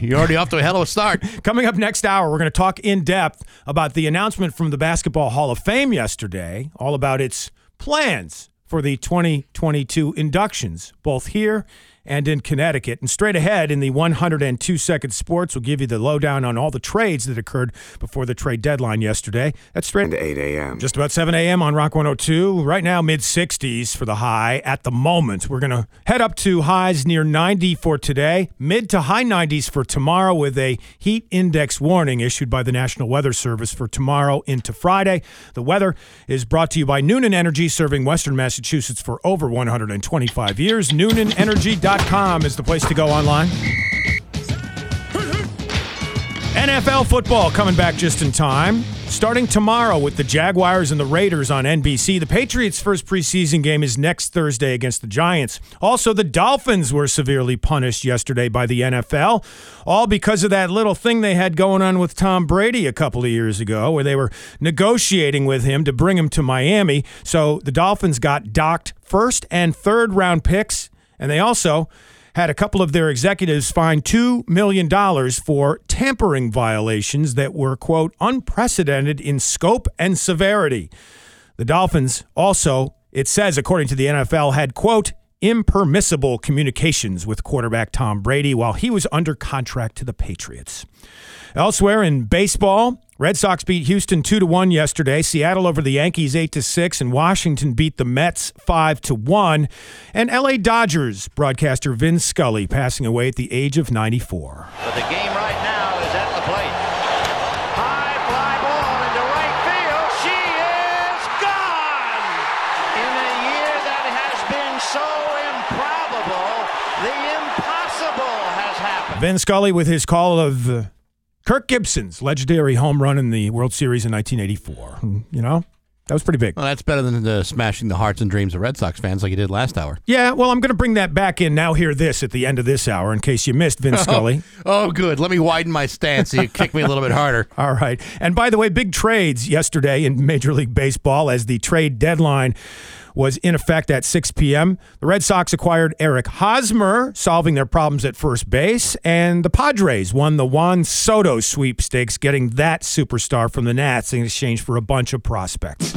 You're already off to a hell of a start. Coming up next hour, we're going to talk in depth about the announcement from the Basketball Hall of Fame yesterday, all about its plans for the 2022 inductions, both here and in Connecticut. And straight ahead in the 102-second sports, we'll give you the lowdown on all the trades that occurred before the trade deadline yesterday. That's straight to 8 a.m. Just about 7 a.m. on Rock 102. Right now, mid-60s for the high at the moment. We're going to head up to highs near 90 for today, mid to high 90s for tomorrow with a heat index warning issued by the National Weather Service for tomorrow into Friday. The weather is brought to you by Noonan Energy, serving Western Massachusetts for over 125 years. NoonanEnergy.com is the place to go online. NFL football coming back just in time. Starting tomorrow with the Jaguars and the Raiders on NBC. The Patriots' first preseason game is next Thursday against the Giants. Also, the Dolphins were severely punished yesterday by the NFL, all because of that little thing they had going on with Tom Brady a couple of years ago, where they were negotiating with him to bring him to Miami. So the Dolphins got docked first and third round picks. And they also had a couple of their executives fined $2 million for tampering violations that were, quote, unprecedented in scope and severity. The Dolphins also, it says, according to the NFL, had, quote, impermissible communications with quarterback Tom Brady while he was under contract to the Patriots. Elsewhere in baseball, Red Sox beat Houston 2-1 yesterday, Seattle over the Yankees 8-6, and Washington beat the Mets 5-1. And LA Dodgers broadcaster Vin Scully passing away at the age of 94. But the game right now is at the plate. High fly ball into right field. She is gone! In a year that has been so improbable, the impossible has happened. Vin Scully with his call of Kirk Gibson's legendary home run in the World Series in 1984. You know, that was pretty big. Well, that's better than smashing the hearts and dreams of Red Sox fans like you did last hour. Yeah, well, I'm going to bring that back in now. Hear this at the end of this hour in case you missed Vin Scully. Oh, good. Let me widen my stance so you kick me a little bit harder. All right. And by the way, big trades yesterday in Major League Baseball as the trade deadline was in effect at 6 p.m. The Red Sox acquired Eric Hosmer, solving their problems at first base, and the Padres won the Juan Soto sweepstakes, getting that superstar from the Nats in exchange for a bunch of prospects.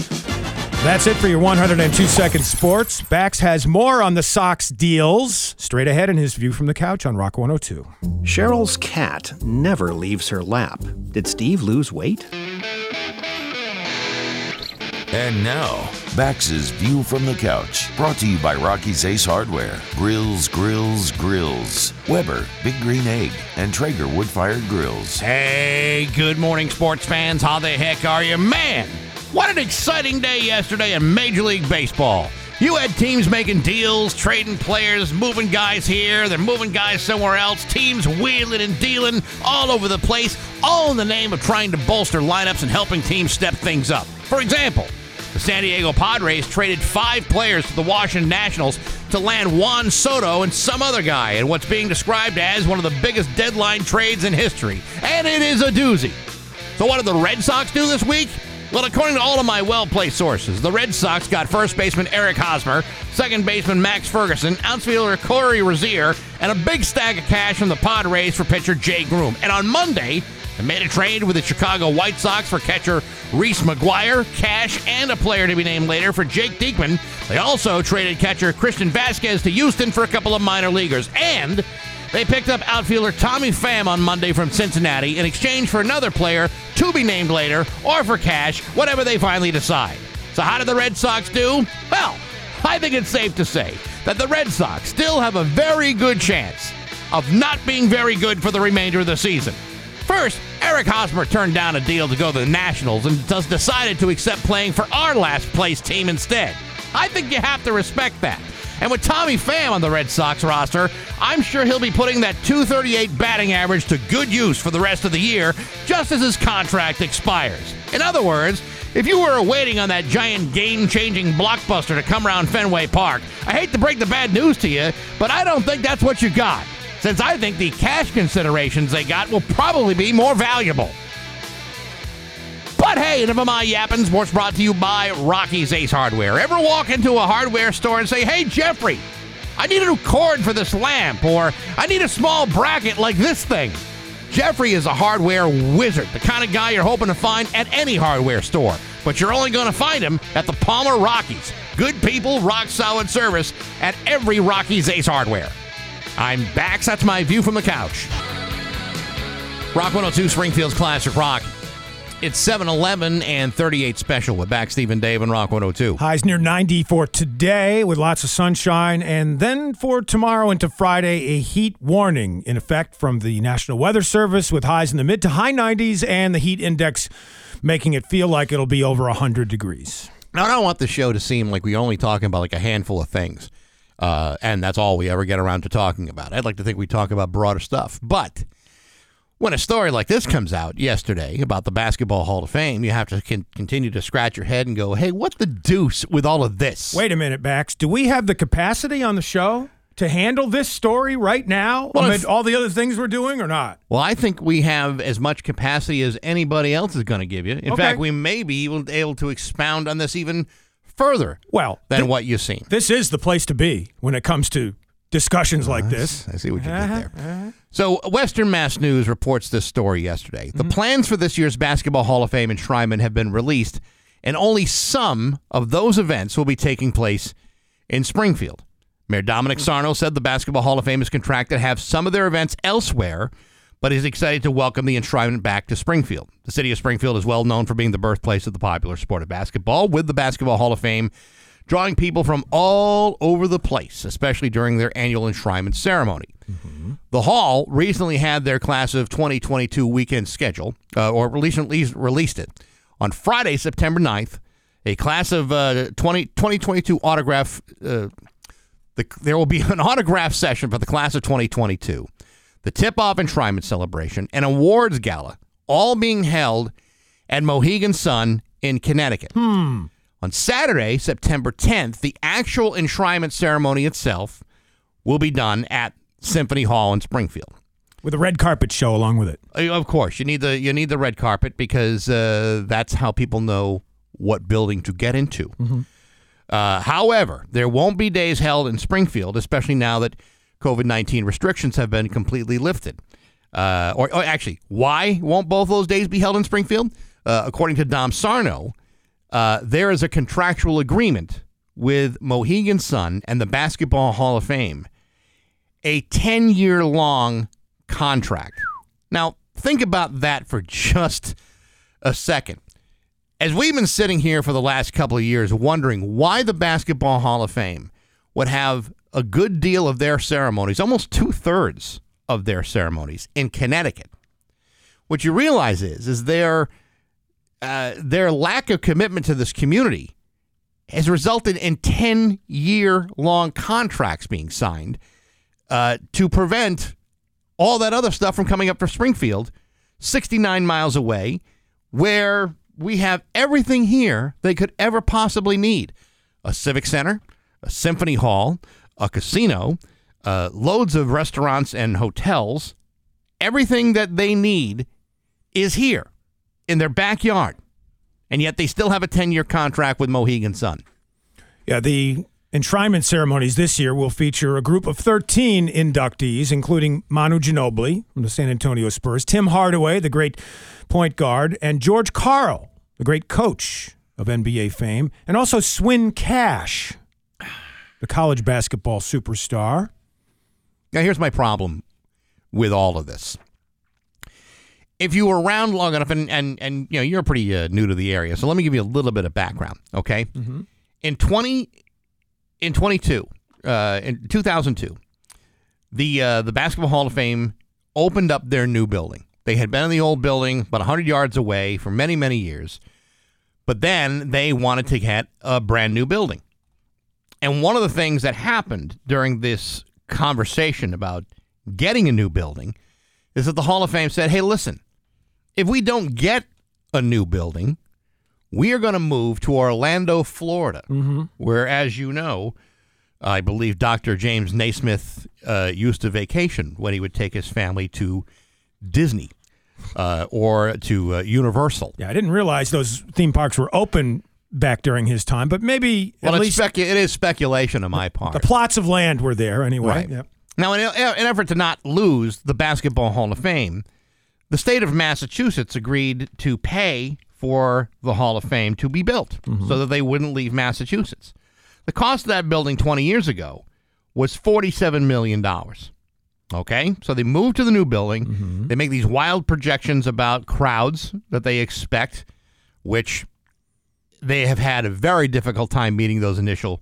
That's it for your 102-second sports. Bax has more on the Sox deals straight ahead in his view from the couch on Rock 102. Cheryl's cat never leaves her lap. Did Steve lose weight? And now, Bax's View from the Couch, brought to you by Rocky's Ace Hardware, Grills, Grills, Grills, Weber, Big Green Egg, and Traeger Wood-Fired Grills. Hey, good morning, sports fans. How the heck are you? Man, what an exciting day yesterday in Major League Baseball. You had teams making deals, trading players, moving guys here, they're moving guys somewhere else, teams wheeling and dealing all over the place, all in the name of trying to bolster lineups and helping teams step things up. For example, the San Diego Padres traded 5 players to the Washington Nationals to land Juan Soto and some other guy in what's being described as one of the biggest deadline trades in history. And it is a doozy. So what did the Red Sox do this week? Well, according to all of my well-placed sources, the Red Sox got first baseman Eric Hosmer, second baseman Max Ferguson, outfielder Corey Rozier, and a big stack of cash from the Padres for pitcher Jay Groom. And on Monday, they made a trade with the Chicago White Sox for catcher Reese McGuire, cash, and a player to be named later for Jake Diekman. They also traded catcher Christian Vasquez to Houston for a couple of minor leaguers. And they picked up outfielder Tommy Pham on Monday from Cincinnati in exchange for another player to be named later or for cash, whatever they finally decide. So how did the Red Sox do? Well, I think it's safe to say that the Red Sox still have a very good chance of not being very good for the remainder of the season. First, Eric Hosmer turned down a deal to go to the Nationals and has decided to accept playing for our last-place team instead. I think you have to respect that. And with Tommy Pham on the Red Sox roster, I'm sure he'll be putting that .238 batting average to good use for the rest of the year, just as his contract expires. In other words, if you were waiting on that giant game-changing blockbuster to come around Fenway Park, I hate to break the bad news to you, but I don't think that's what you got, since I think the cash considerations they got will probably be more valuable. But hey, enough of my yapping. Sports brought to you by Rocky's Ace Hardware. Ever walk into a hardware store and say, "Hey, Jeffrey, I need a new cord for this lamp," or "I need a small bracket like this thing"? Jeffrey is a hardware wizard, the kind of guy you're hoping to find at any hardware store. But you're only going to find him at the Palmer Rockies. Good people, rock-solid service at every Rocky's Ace Hardware. I'm Bax. That's my view from the couch. Rock 102, Springfield's Classic Rock. It's 7-11 and 38 special with Bax, Stephen, Dave, and Rock 102. Highs near 90 for today with lots of sunshine. And then for tomorrow into Friday, a heat warning in effect from the National Weather Service with highs in the mid to high 90s and the heat index making it feel like it'll be over 100 degrees. Now, I don't want the show to seem like we're only talking about like a handful of things. And that's all we ever get around to talking about. I'd like to think we talk about broader stuff. But when a story like this comes out yesterday about the Basketball Hall of Fame, you have to continue to scratch your head and go, hey, what the deuce with all of this? Wait a minute, Bax. Do we have the capacity on the show to handle this story right now amid all the other things we're doing or not? Well, I think we have as much capacity as anybody else is going to give you. In fact, we may be able to expound on this even further than what you've seen. This is the place to be when it comes to discussions like this. I see what you did there. So Western Mass News reports this story yesterday. The plans for this year's Basketball Hall of Fame enshrinement have been released, and only some of those events will be taking place in Springfield. Mayor Dominic Sarno said the Basketball Hall of Fame is contracted to have some of their events elsewhere, but is excited to welcome the enshrinement back to Springfield. The city of Springfield is well known for being the birthplace of the popular sport of basketball, with the Basketball Hall of Fame drawing people from all over the place, especially during their annual enshrinement ceremony. The hall recently had their class of 2022 weekend schedule, or at least released it. On Friday, September 9th, a class of 2022 autograph, there will be an autograph session for the class of 2022. The tip-off enshrinement celebration, and awards gala, all being held at Mohegan Sun in Connecticut. On Saturday, September 10th, the actual enshrinement ceremony itself will be done at Symphony Hall in Springfield. With a red carpet show along with it. Of course. You need the red carpet because that's how people know what building to get into. However, there won't be days held in Springfield, especially now that COVID-19 restrictions have been completely lifted. Why won't both those days be held in Springfield? According to Dom Sarno, there is a contractual agreement with Mohegan Sun and the Basketball Hall of Fame, a 10-year-long contract. Now, think about that for just a second. As we've been sitting here for the last couple of years wondering why the Basketball Hall of Fame would have a good deal of their ceremonies, almost two-thirds of their ceremonies, in Connecticut, what you realize is their lack of commitment to this community has resulted in 10-year-long contracts being signed to prevent all that other stuff from coming up for Springfield, 69 miles away, where we have everything here they could ever possibly need. A civic center, a symphony hall, a casino, loads of restaurants and hotels. Everything that they need is here in their backyard. And yet they still have a 10-year contract with Mohegan Sun. Yeah, the enshrinement ceremonies this year will feature a group of 13 inductees, including Manu Ginobili from the San Antonio Spurs, Tim Hardaway, the great point guard, and George Karl, the great coach of NBA fame, and also Swin Cash, the college basketball superstar. Now, here's my problem with all of this. If you were around long enough, and you know, you're pretty new to the area, so let me give you a little bit of background, okay? Mm-hmm. In 2002, the Basketball Hall of Fame opened up their new building. They had been in the old building about 100 yards away for many, many years, but then they wanted to get a brand new building. And one of the things that happened during this conversation about getting a new building is that the Hall of Fame said, hey, listen, if we don't get a new building, we are going to move to Orlando, Florida, mm-hmm. where, as you know, I believe Dr. James Naismith used to vacation when he would take his family to Disney or to Universal. Yeah, I didn't realize those theme parks were open back during his time, but maybe it is speculation on my part. The plots of land were there anyway. Right. Yep. Now, in an effort to not lose the Basketball Hall of Fame, the state of Massachusetts agreed to pay for the Hall of Fame to be built mm-hmm. so that they wouldn't leave Massachusetts. The cost of that building 20 years ago was $47 million. Okay? So they moved to the new building. Mm-hmm. They make these wild projections about crowds that they expect, which they have had a very difficult time meeting those initial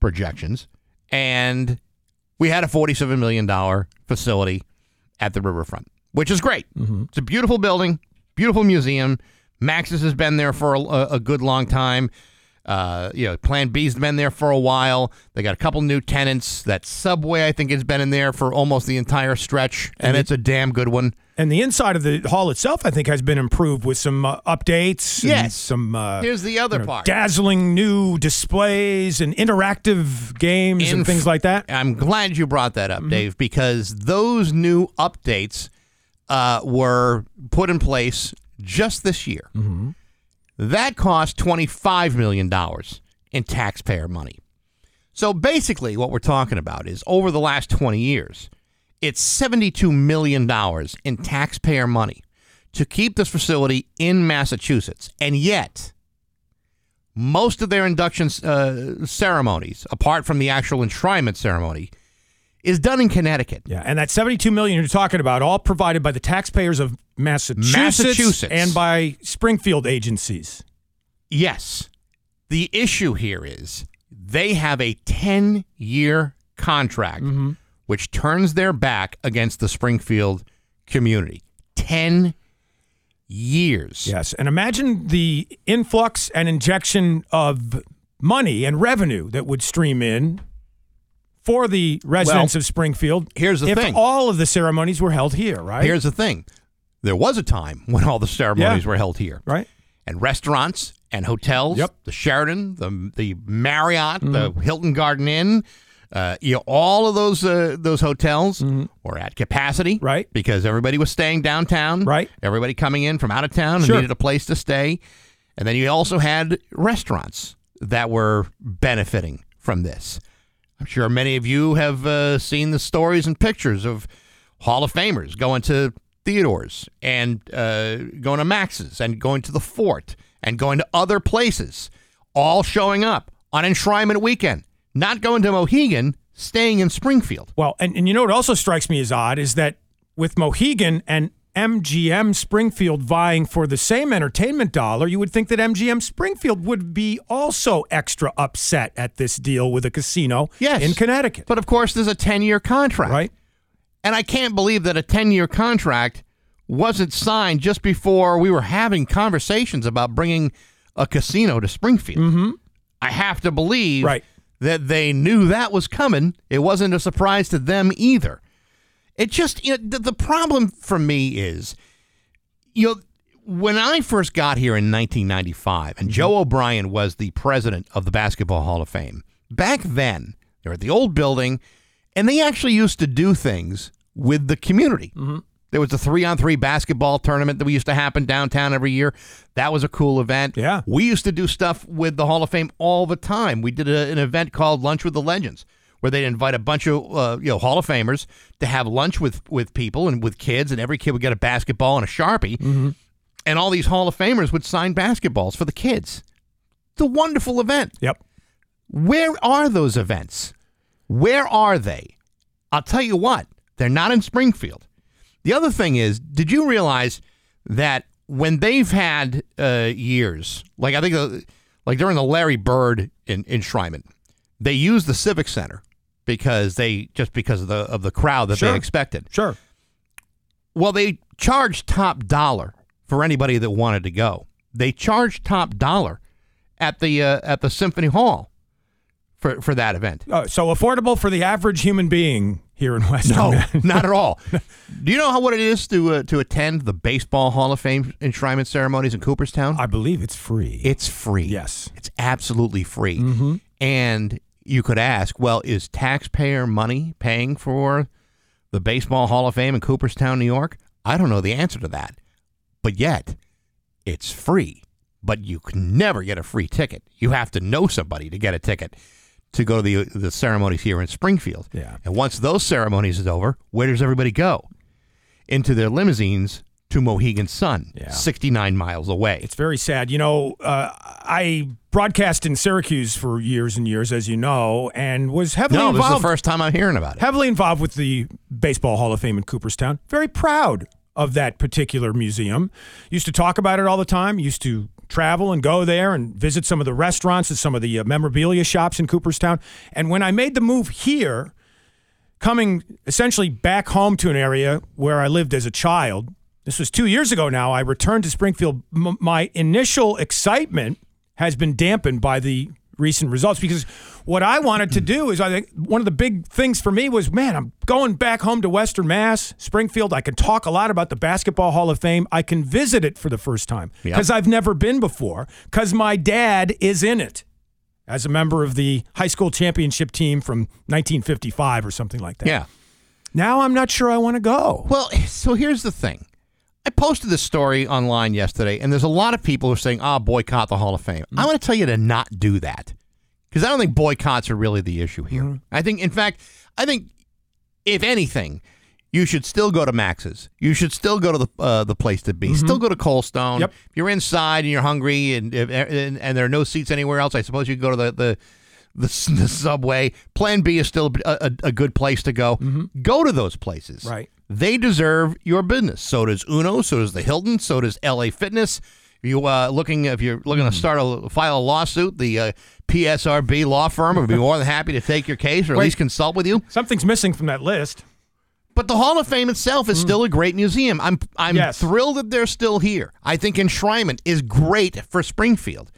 projections. And we had a $47 million facility at the riverfront, which is great. Mm-hmm. It's a beautiful building, beautiful museum. Max's has been there for a good long time. Plan B's been there for a while. They got a couple new tenants. That Subway, I think, has been in there for almost the entire stretch, and it's a damn good one. And the inside of the hall itself, I think, has been improved with some updates. Yes. And some here's the other part. Dazzling new displays and interactive games and things like that. I'm glad you brought that up, mm-hmm. Dave, because those new updates were put in place just this year. Mm-hmm. That cost $25 million in taxpayer money. So basically what we're talking about is over the last 20 years, it's $72 million in taxpayer money to keep this facility in Massachusetts. And yet, most of their induction ceremonies, apart from the actual enshrinement ceremony, is done in Connecticut. Yeah, and that $72 million you're talking about, all provided by the taxpayers of Massachusetts and by Springfield agencies. Yes. The issue here is they have a 10-year contract, mm-hmm. which turns their back against the Springfield community. 10 years. Yes, and imagine the influx and injection of money and revenue that would stream in for the residents of Springfield. Here's the thing. If all of the ceremonies were held here, right? Here's the thing. There was a time when all the ceremonies were held here. Right. And restaurants and hotels, yep. the Sheraton, the Marriott, the Hilton Garden Inn, all of those hotels were at capacity, right? Because everybody was staying downtown, right? Everybody coming in from out of town and needed a place to stay, and then you also had restaurants that were benefiting from this. I'm sure many of you have seen the stories and pictures of Hall of Famers going to Theodore's and going to Max's and going to the Fort and going to other places, all showing up on Enshrinement Weekend, not going to Mohegan, staying in Springfield. Well, and you know what also strikes me as odd is that with Mohegan and MGM Springfield vying for the same entertainment dollar, you would think that MGM Springfield would be also extra upset at this deal with a casino in Connecticut. But, of course, there's a 10-year contract. Right. And I can't believe that a 10-year contract wasn't signed just before we were having conversations about bringing a casino to Springfield. Mm-hmm. I have to believe that they knew that was coming. It wasn't a surprise to them either. It just, you know, the problem for me is, you know, when I first got here in 1995 and Joe O'Brien was the president of the Basketball Hall of Fame, back then they were at the old building and they actually used to do things with the community. Mm-hmm. There was a 3-on-3 basketball tournament that we used to happen downtown every year. That was a cool event. Yeah. We used to do stuff with the Hall of Fame all the time. We did an event called Lunch with the Legends, where they'd invite a bunch of Hall of Famers to have lunch with people and with kids, and every kid would get a basketball and a Sharpie, and all these Hall of Famers would sign basketballs for the kids. It's a wonderful event. Yep. Where are those events? Where are they? I'll tell you what, they're not in Springfield. The other thing is, did you realize that when they've had years, like I think like during the Larry Bird enshrinement, they used the Civic Center because of the crowd that they expected. Sure. Well, they charged top dollar for anybody that wanted to go. They charged top dollar at the Symphony Hall for that event. So affordable for the average human being here in West Orange. No, not at all. Do you know what it is to attend the Baseball Hall of Fame enshrinement ceremonies in Cooperstown? I believe it's free. It's free. Yes. It's absolutely free. Mm-hmm. And you could ask, well, is taxpayer money paying for the Baseball Hall of Fame in Cooperstown, New York? I don't know the answer to that. But yet, it's free. But you can never get a free ticket. You have to know somebody to get a ticket to go to the ceremonies here in Springfield. Yeah. And once those ceremonies is over, where does everybody go? Into their limousines to Mohegan Sun, 69 miles away. It's very sad. You know, I broadcast in Syracuse for years and years, as you know, and was heavily involved. No, this is the first time I'm hearing about it. Heavily involved with the Baseball Hall of Fame in Cooperstown. Very proud of that particular museum. Used to talk about it all the time. Used to travel and go there and visit some of the restaurants and some of the memorabilia shops in Cooperstown. And when I made the move here, coming essentially back home to an area where I lived as a child, this was 2 years ago now, I returned to Springfield. My initial excitement has been dampened by the recent results, because what I wanted to do is, I think one of the big things for me was, man, I'm going back home to Western Mass, Springfield. I can talk a lot about the Basketball Hall of Fame. I can visit it for the first time because I've never been before, because my dad is in it as a member of the high school championship team from 1955 or something like that. Yeah. Now I'm not sure I want to go. Well, so here's the thing. I posted this story online yesterday, and there's a lot of people who are saying, boycott the Hall of Fame. I want to tell you to not do that, because I don't think boycotts are really the issue here. I think, in fact, if anything, you should still go to Max's. You should still go to the Place to Be. Still go to Coldstone. Yep. If you're inside and you're hungry and there are no seats anywhere else, I suppose you could go to the Subway. Plan B is still a good place to go. Go to those places. Right. They deserve your business. So does Uno. So does the Hilton. So does LA Fitness. If you're looking to file a lawsuit, the PSRB law firm would be more than happy to take your case, or at least consult with you. Something's missing from that list. But the Hall of Fame itself is still a great museum. I'm thrilled that they're still here. I think enshrinement is great for Springfield.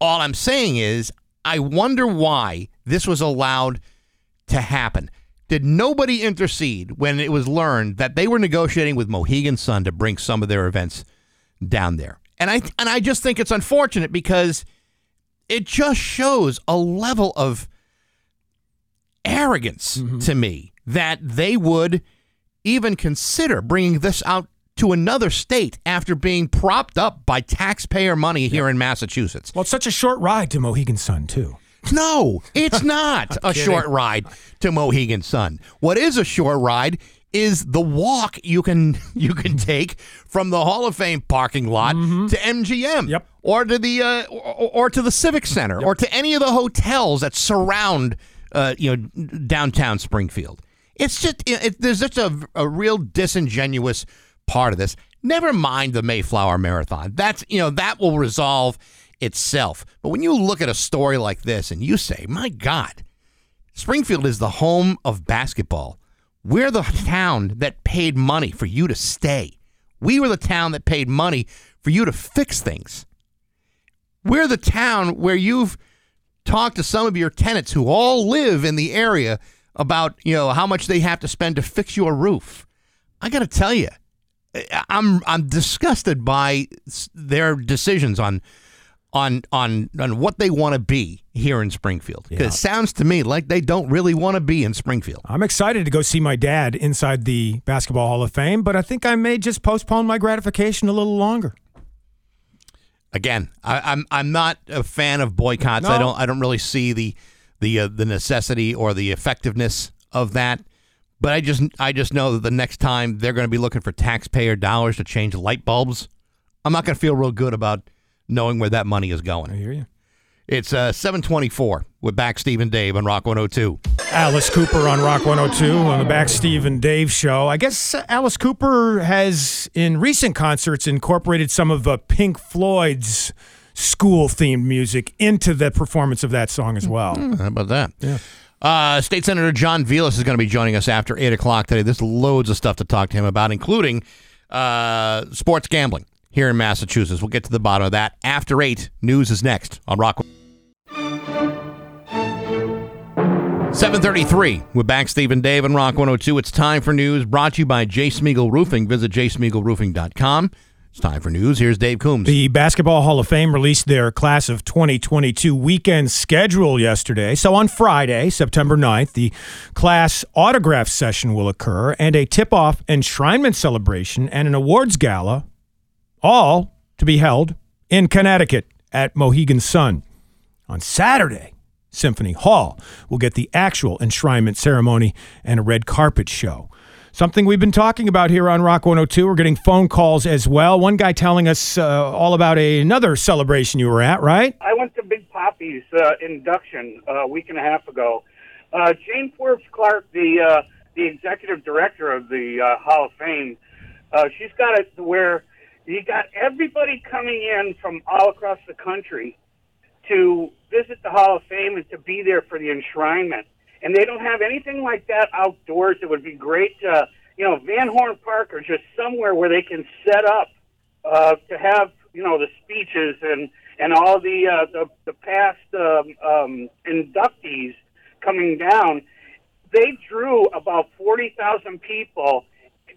All I'm saying is, I wonder why this was allowed to happen. Did nobody intercede when it was learned that they were negotiating with Mohegan Sun to bring some of their events down there? And I just think it's unfortunate, because it just shows a level of arrogance to me that they would even consider bringing this out to another state after being propped up by taxpayer money here in Massachusetts. Well, it's such a short ride to Mohegan Sun, too. No, it's not a short ride to Mohegan Sun. What is a short ride is the walk you can take from the Hall of Fame parking lot to MGM, or to the or to the Civic Center, or to any of the hotels that surround downtown Springfield. It's just there's just a real disingenuous part of this. Never mind the Mayflower Marathon. That's that will resolve itself. But when you look at a story like this and you say, "My God, Springfield is the home of basketball. We're the town that paid money for you to stay. We were the town that paid money for you to fix things. We're the town where you've talked to some of your tenants who all live in the area about, how much they have to spend to fix your roof." I got to tell you, I'm disgusted by their decisions on what they want to be here in Springfield. Because it sounds to me like they don't really want to be in Springfield. I'm excited to go see my dad inside the Basketball Hall of Fame, but I think I may just postpone my gratification a little longer. Again, I'm not a fan of boycotts. No. I don't really see the necessity or the effectiveness of that. But I just know that the next time they're going to be looking for taxpayer dollars to change light bulbs, I'm not going to feel real good about knowing where that money is going. I hear you. It's 7:24 with Back, Steve, and Dave on Rock 102. Alice Cooper on Rock 102 on the Back, Steve, and Dave show. I guess Alice Cooper has, in recent concerts, incorporated some of Pink Floyd's school-themed music into the performance of that song as well. How about that? Yeah. State Senator John Velis is going to be joining us after 8 o'clock today. There's loads of stuff to talk to him about, including sports gambling here in Massachusetts. We'll get to the bottom of that after 8. News is next on Rock. 7:33. We're back, Steve and Dave, on Rock 102. It's time for news, brought to you by J. Smeagol Roofing. Visit jsmeagolroofing.com. It's time for news. Here's Dave Coombs. The Basketball Hall of Fame released their Class of 2022 weekend schedule yesterday. So on Friday, September 9th, the class autograph session will occur, and a tip-off enshrinement celebration and an awards gala, all to be held in Connecticut at Mohegan Sun. On Saturday, Symphony Hall will get the actual enshrinement ceremony and a red carpet show. Something we've been talking about here on Rock 102. We're getting phone calls as well. One guy telling us all about another celebration you were at, right? I went to Big Poppy's induction a week and a half ago. Jane Forbes Clark, the executive director of the Hall of Fame, she's got it to where you got everybody coming in from all across the country to visit the Hall of Fame and to be there for the enshrinement. And they don't have anything like that outdoors. It would be great, Van Horn Park or just somewhere where they can set up to have, the speeches and all the past inductees coming down. They drew about 40,000 people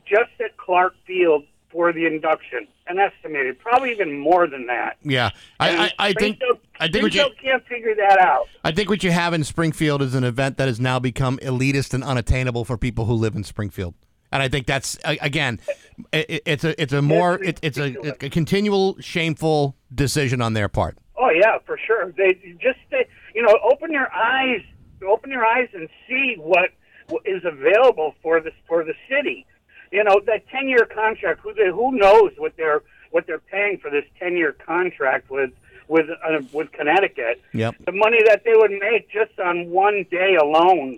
just at Clark Field for the induction, an estimated, probably even more than that. Yeah, I think Springfield can't figure that out. I think what you have in Springfield is an event that has now become elitist and unattainable for people who live in Springfield, and I think that's again, it's a continual shameful decision on their part. Oh yeah, for sure. They open your eyes and see what is available for the city. That 10-year contract. Who knows what they're paying for this 10-year contract with Connecticut? Yep. The money that they would make just on one day alone,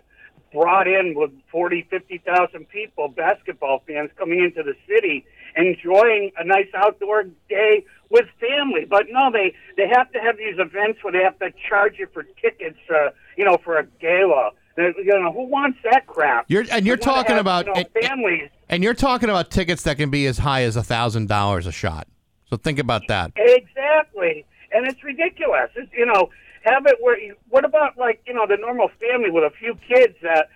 brought in with 40,000, 50,000 people, basketball fans coming into the city, enjoying a nice outdoor day with family. But no, they have to have these events where they have to charge you for tickets, for a gala. Who wants that crap? Families. And you're talking about tickets that can be as high as $1,000 a shot. So think about that. Exactly, and it's ridiculous. Have it where. What about the normal family with a few kids that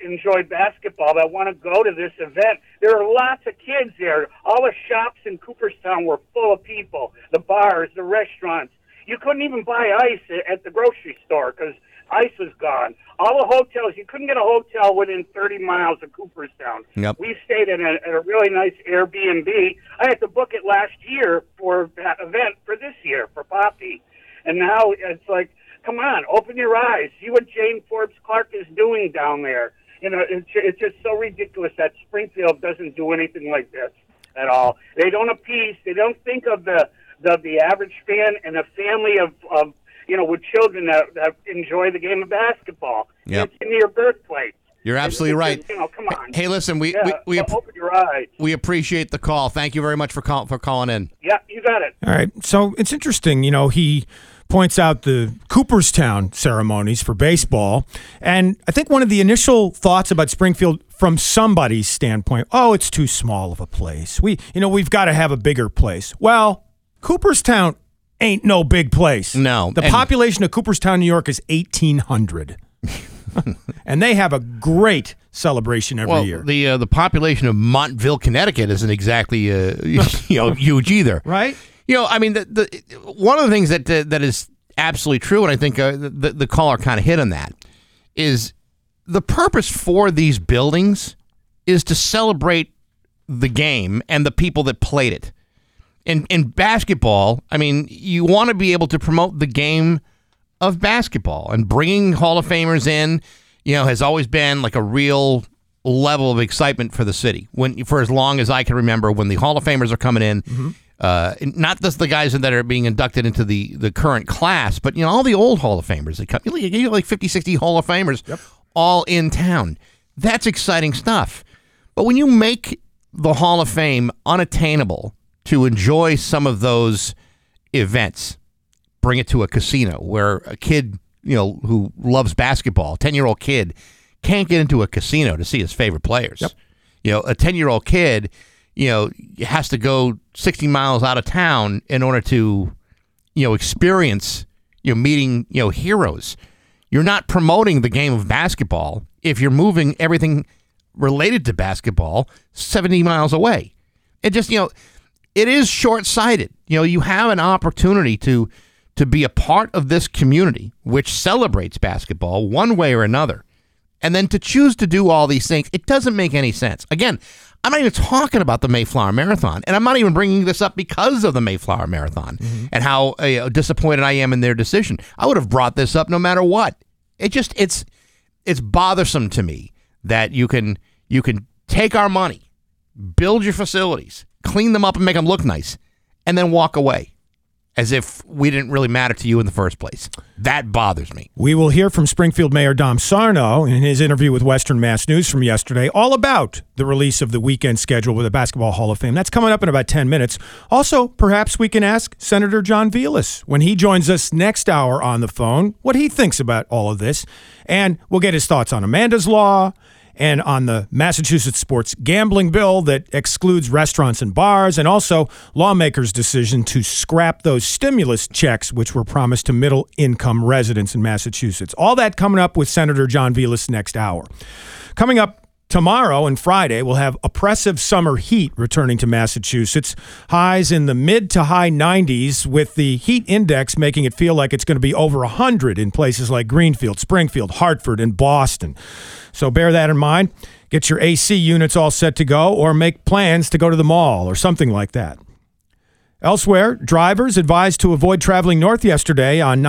enjoy basketball that want to go to this event? There are lots of kids there. All the shops in Cooperstown were full of people. The bars, the restaurants. You couldn't even buy ice at the grocery store because ice was gone. All the hotels, you couldn't get a hotel within 30 miles of Cooperstown. Yep. We stayed in a really nice Airbnb. I had to book it last year for that event for this year, for Poppy. And now it's like, come on, open your eyes. See what Jane Forbes Clark is doing down there. You know, it's just so ridiculous that Springfield doesn't do anything like this at all. They don't appease. They don't think of the average fan and a family of you know, with children that enjoy the game of basketball. Yep. It's in your birthplace. You're absolutely right. You know, come on. Hey, listen, we open your eyes. We appreciate the call. Thank you very much for calling in. Yeah, you got it. All right. So it's interesting. You know, he points out the Cooperstown ceremonies for baseball, and I think one of the initial thoughts about Springfield from somebody's standpoint, oh, it's too small of a place. We've got to have a bigger place. Well, Cooperstown ain't no big place. No, the population of Cooperstown, New York, is 1,800. And they have a great celebration every year. The population of Montville, Connecticut, isn't exactly huge either, right? You know, I mean, the one of the things that is absolutely true, and I think the caller kind of hit on that, is the purpose for these buildings is to celebrate the game and the people that played it. In basketball, I mean, you want to be able to promote the game of basketball, and bringing Hall of Famers in, you know, has always been like a real level of excitement for the city. For as long as I can remember, when the Hall of Famers are coming in, mm-hmm. Not just the guys that are being inducted into the current class, but you know, all the old Hall of Famers that come, you know, like 50, 60 Hall of Famers, yep, all in town. That's exciting stuff. But when you make the Hall of Fame unattainable to enjoy some of those events, bring it to a casino where a kid, you know, who loves basketball, 10-year-old kid, can't get into a casino to see his favorite players. Yep. You know, a 10-year-old kid, you know, has to go 60 miles out of town in order to, you know, experience, you know, meeting, you know, heroes. You're not promoting the game of basketball if you're moving everything related to basketball 70 miles away. It just, you know, it is short-sighted. You know, you have an opportunity to be a part of this community, which celebrates basketball one way or another, and then to choose to do all these things, it doesn't make any sense. Again, I'm not even talking about the Mayflower Marathon, and I'm not even bringing this up because of the Mayflower Marathon, mm-hmm, and how disappointed I am in their decision. I would have brought this up no matter what. It just, it's bothersome to me that you can take our money, build your facilities, clean them up and make them look nice, and then walk away as if we didn't really matter to you in the first place. That bothers me. We will hear from Springfield Mayor Dom Sarno in his interview with Western Mass News from yesterday all about the release of the weekend schedule with the Basketball Hall of Fame. That's coming up in about 10 minutes. Also, perhaps we can ask Senator John Velis when he joins us next hour on the phone what he thinks about all of this. And we'll get his thoughts on Amanda's Law and on the Massachusetts sports gambling bill that excludes restaurants and bars, and also lawmakers' decision to scrap those stimulus checks which were promised to middle-income residents in Massachusetts. All that coming up with Senator John Velis next hour. Coming up tomorrow and Friday, we'll have oppressive summer heat returning to Massachusetts. Highs in the mid to high 90s, with the heat index making it feel like it's going to be over 100 in places like Greenfield, Springfield, Hartford, and Boston. So bear that in mind. Get your AC units all set to go, or make plans to go to the mall or something like that. Elsewhere, drivers advised to avoid traveling north yesterday on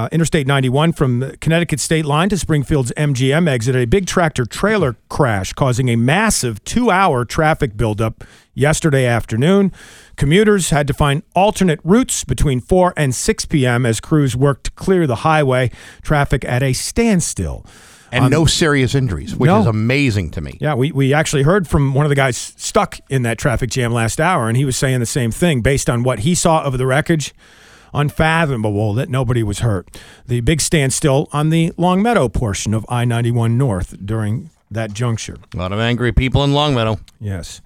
Interstate 91 from the Connecticut state line to Springfield's MGM exit. A big tractor-trailer crash causing a massive 2-hour traffic buildup yesterday afternoon. Commuters had to find alternate routes between 4 and 6 p.m. as crews worked to clear the highway. Traffic at a standstill. And no serious injuries, which is amazing to me. Yeah, we actually heard from one of the guys stuck in that traffic jam last hour, and he was saying the same thing based on what he saw of the wreckage. Unfathomable that nobody was hurt. The big standstill on the Longmeadow portion of I-91 North during that juncture. A lot of angry people in Longmeadow. Yes.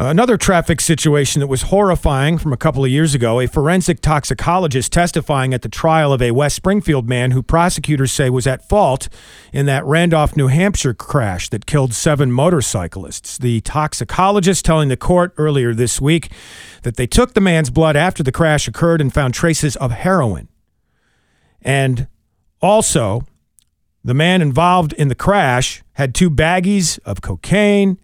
Another traffic situation that was horrifying from a couple of years ago, a forensic toxicologist testifying at the trial of a West Springfield man who prosecutors say was at fault in that Randolph, New Hampshire crash that killed 7 motorcyclists. The toxicologist telling the court earlier this week that they took the man's blood after the crash occurred and found traces of heroin. And also, the man involved in the crash had 2 baggies of cocaine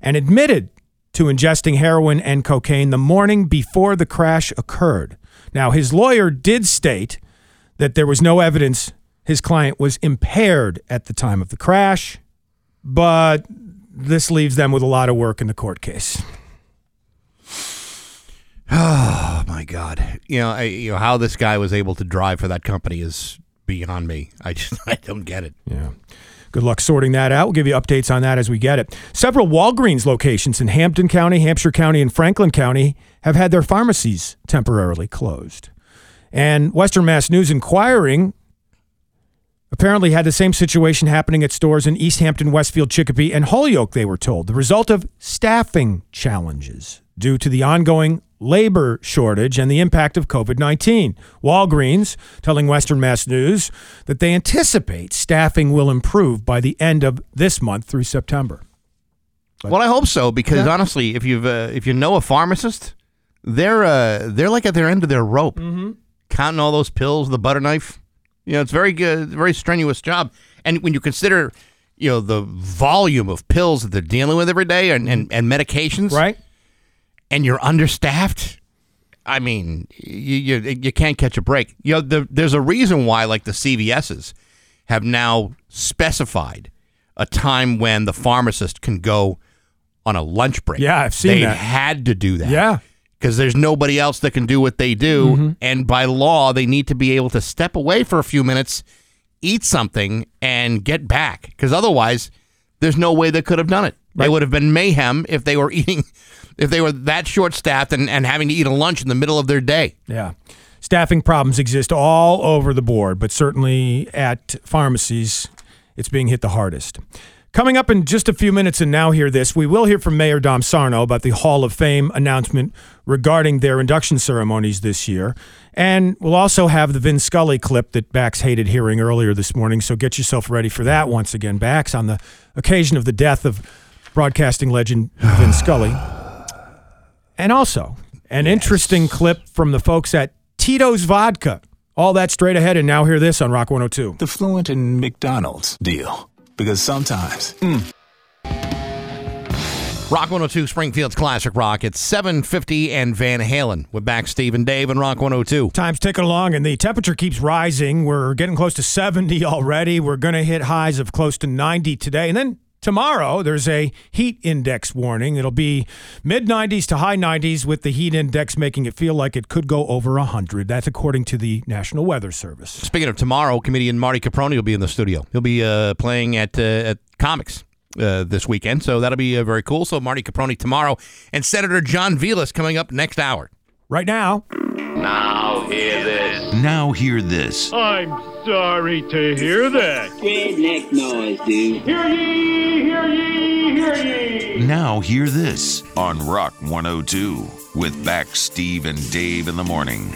and admitted to ingesting heroin and cocaine the morning before the crash occurred. Now, his lawyer did state that there was no evidence his client was impaired at the time of the crash, But this leaves them with a lot of work in the court case. Oh my God! You know how this guy was able to drive for that company is beyond me. I don't get it. Yeah. Good luck sorting that out. We'll give you updates on that as we get it. Several Walgreens locations in Hampden County, Hampshire County, and Franklin County have had their pharmacies temporarily closed. And Western Mass News Inquiring apparently had the same situation happening at stores in East Hampton, Westfield, Chicopee, and Holyoke, they were told, the result of staffing challenges due to the ongoing labor shortage and the impact of COVID-19. Walgreens telling Western Mass News that they anticipate staffing will improve by the end of this month through September. But, well, I hope so, because honestly, if you know a pharmacist, they're like at their end of their rope, counting all those pills, the butter knife. You know, it's very good, very strenuous job, and when you consider, you know, the volume of pills that they're dealing with every day and medications, right? And you're understaffed. I mean, you can't catch a break. You know, there's a reason why, like, the CVSs have now specified a time when the pharmacist can go on a lunch break. Yeah, I've seen that. They had to do that. Yeah. Because there's nobody else that can do what they do. Mm-hmm. And by law, they need to be able to step away for a few minutes, eat something, and get back. Because otherwise, there's no way they could have done it. Right. They would have been mayhem if they were eating... If they were that short-staffed and having to eat a lunch in the middle of their day. Yeah. Staffing problems exist all over the board, but certainly at pharmacies, it's being hit the hardest. Coming up in just a few minutes, and now hear this, we will hear from Mayor Dom Sarno about the Hall of Fame announcement regarding their induction ceremonies this year. And we'll also have the Vin Scully clip that Bax hated hearing earlier this morning, so get yourself ready for that once again, Bax, on the occasion of the death of broadcasting legend Vin Scully. And also, an interesting clip from the folks at Tito's Vodka. All that straight ahead, and now hear this on Rock 102. The Fluent and McDonald's deal. Because sometimes... Rock 102, Springfield's Classic Rock. It's 7:50 and Van Halen. We're back, Steve and Dave, and Rock 102. Time's ticking along, and the temperature keeps rising. We're getting close to 70 already. We're going to hit highs of close to 90 today, and then... Tomorrow, there's a heat index warning. It'll be mid-90s to high 90s with the heat index making it feel like it could go over 100. That's according to the National Weather Service. Speaking of tomorrow, comedian Marty Caproni will be in the studio. He'll be playing at Comics this weekend, so that'll be very cool. So Marty Caproni tomorrow, and Senator John Velis coming up next hour. Right now. Now hear this. Now hear this. I'm sorry to hear that. Redneck noise, dude. Hear ye, hear ye, hear ye. Now hear this on Rock 102 with Back, Steve, and Dave in the morning.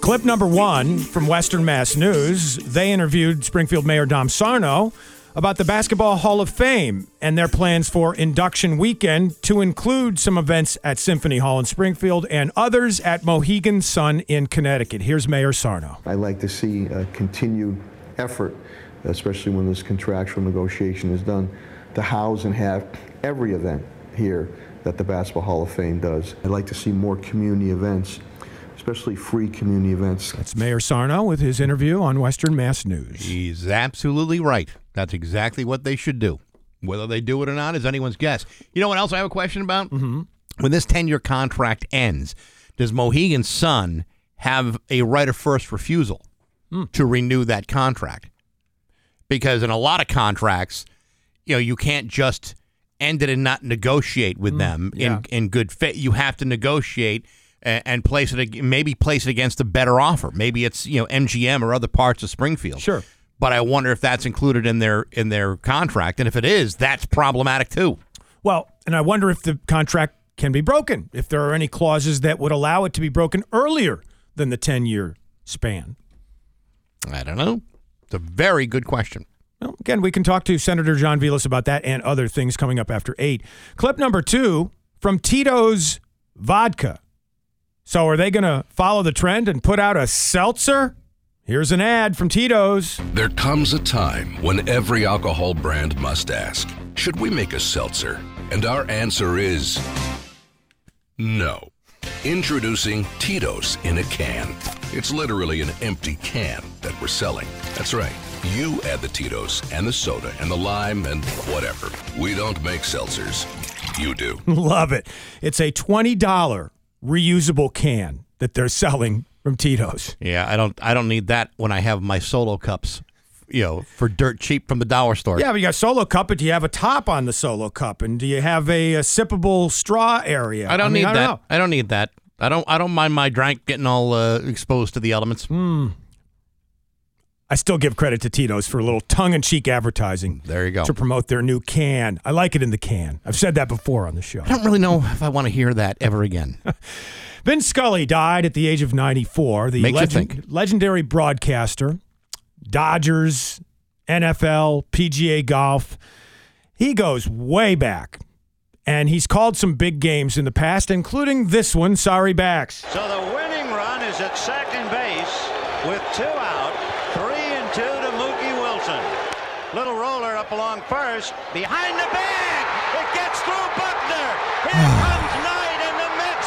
Clip number one from Western Mass News. They interviewed Springfield Mayor Dom Sarno about the Basketball Hall of Fame and their plans for induction weekend to include some events at Symphony Hall in Springfield and others at Mohegan Sun in Connecticut. Here's Mayor Sarno. I like to see a continued effort, especially when this contractual negotiation is done, to house and have every event here that the Basketball Hall of Fame does. I'd like to see more community events, especially free community events. That's Mayor Sarno with his interview on Western Mass News. He's absolutely right. That's exactly what they should do. Whether they do it or not is anyone's guess. You know what else I have a question about? Mm-hmm. When this 10-year contract ends, does Mohegan Sun have a right of first refusal to renew that contract? Because in a lot of contracts, you know, you can't just end it and not negotiate with them in good faith. You have to negotiate and place it against a better offer. Maybe it's, you know, MGM or other parts of Springfield. Sure. But I wonder if that's included in their contract, and if it is, that's problematic too. Well, and I wonder if the contract can be broken, if there are any clauses that would allow it to be broken earlier than the 10-year span. I don't know. It's a very good question. Well, again, we can talk to Senator John Velis about that and other things coming up after 8. Clip number 2 from Tito's Vodka. So are they going to follow the trend and put out a seltzer? Here's an ad from Tito's. There comes a time when every alcohol brand must ask, should we make a seltzer? And our answer is no. Introducing Tito's in a can. It's literally an empty can that we're selling. That's right, You add the Tito's and the soda and the lime and whatever. We don't make seltzers. You do. Love it. It's a $20 reusable can that they're selling from Tito's. Yeah, I don't need that when I have my solo cups, you know, for dirt cheap from the dollar store. Yeah, but you got a solo cup, but do you have a top on the solo cup? And do you have a sippable straw area? I don't know. I don't need that. I don't mind my drink getting all exposed to the elements. I still give credit to Tito's for a little tongue-in-cheek advertising. There you go. To promote their new can. I like it in the can. I've said that before on the show. I don't really know if I want to hear that ever again. Vin Scully died at the age of 94. The legendary broadcaster, Dodgers, NFL, PGA golf. He goes way back. And he's called some big games in the past, including this one, sorry backs. So the winning run is at second base with 2 out. 3-2 to Mookie Wilson. Little roller up along first. Behind the bag. It gets through Buckner. Here comes Knight, and the Mets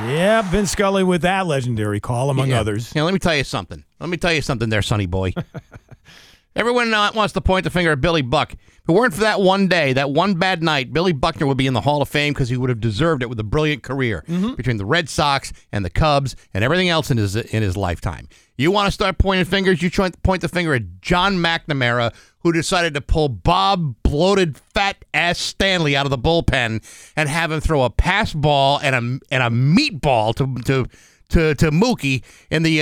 win it. Yeah, Vin Scully with that legendary call, among others. Yeah, let me tell you something. There, sonny boy. Everyone wants to point the finger at Billy Buck. If it weren't for that one day, that one bad night, Billy Buckner would be in the Hall of Fame because he would have deserved it with a brilliant career between the Red Sox and the Cubs and everything else in his lifetime. You want to start pointing fingers, you try to point the finger at John McNamara, who decided to pull Bob bloated fat-ass Stanley out of the bullpen and have him throw a pass ball and a meatball to Mookie in the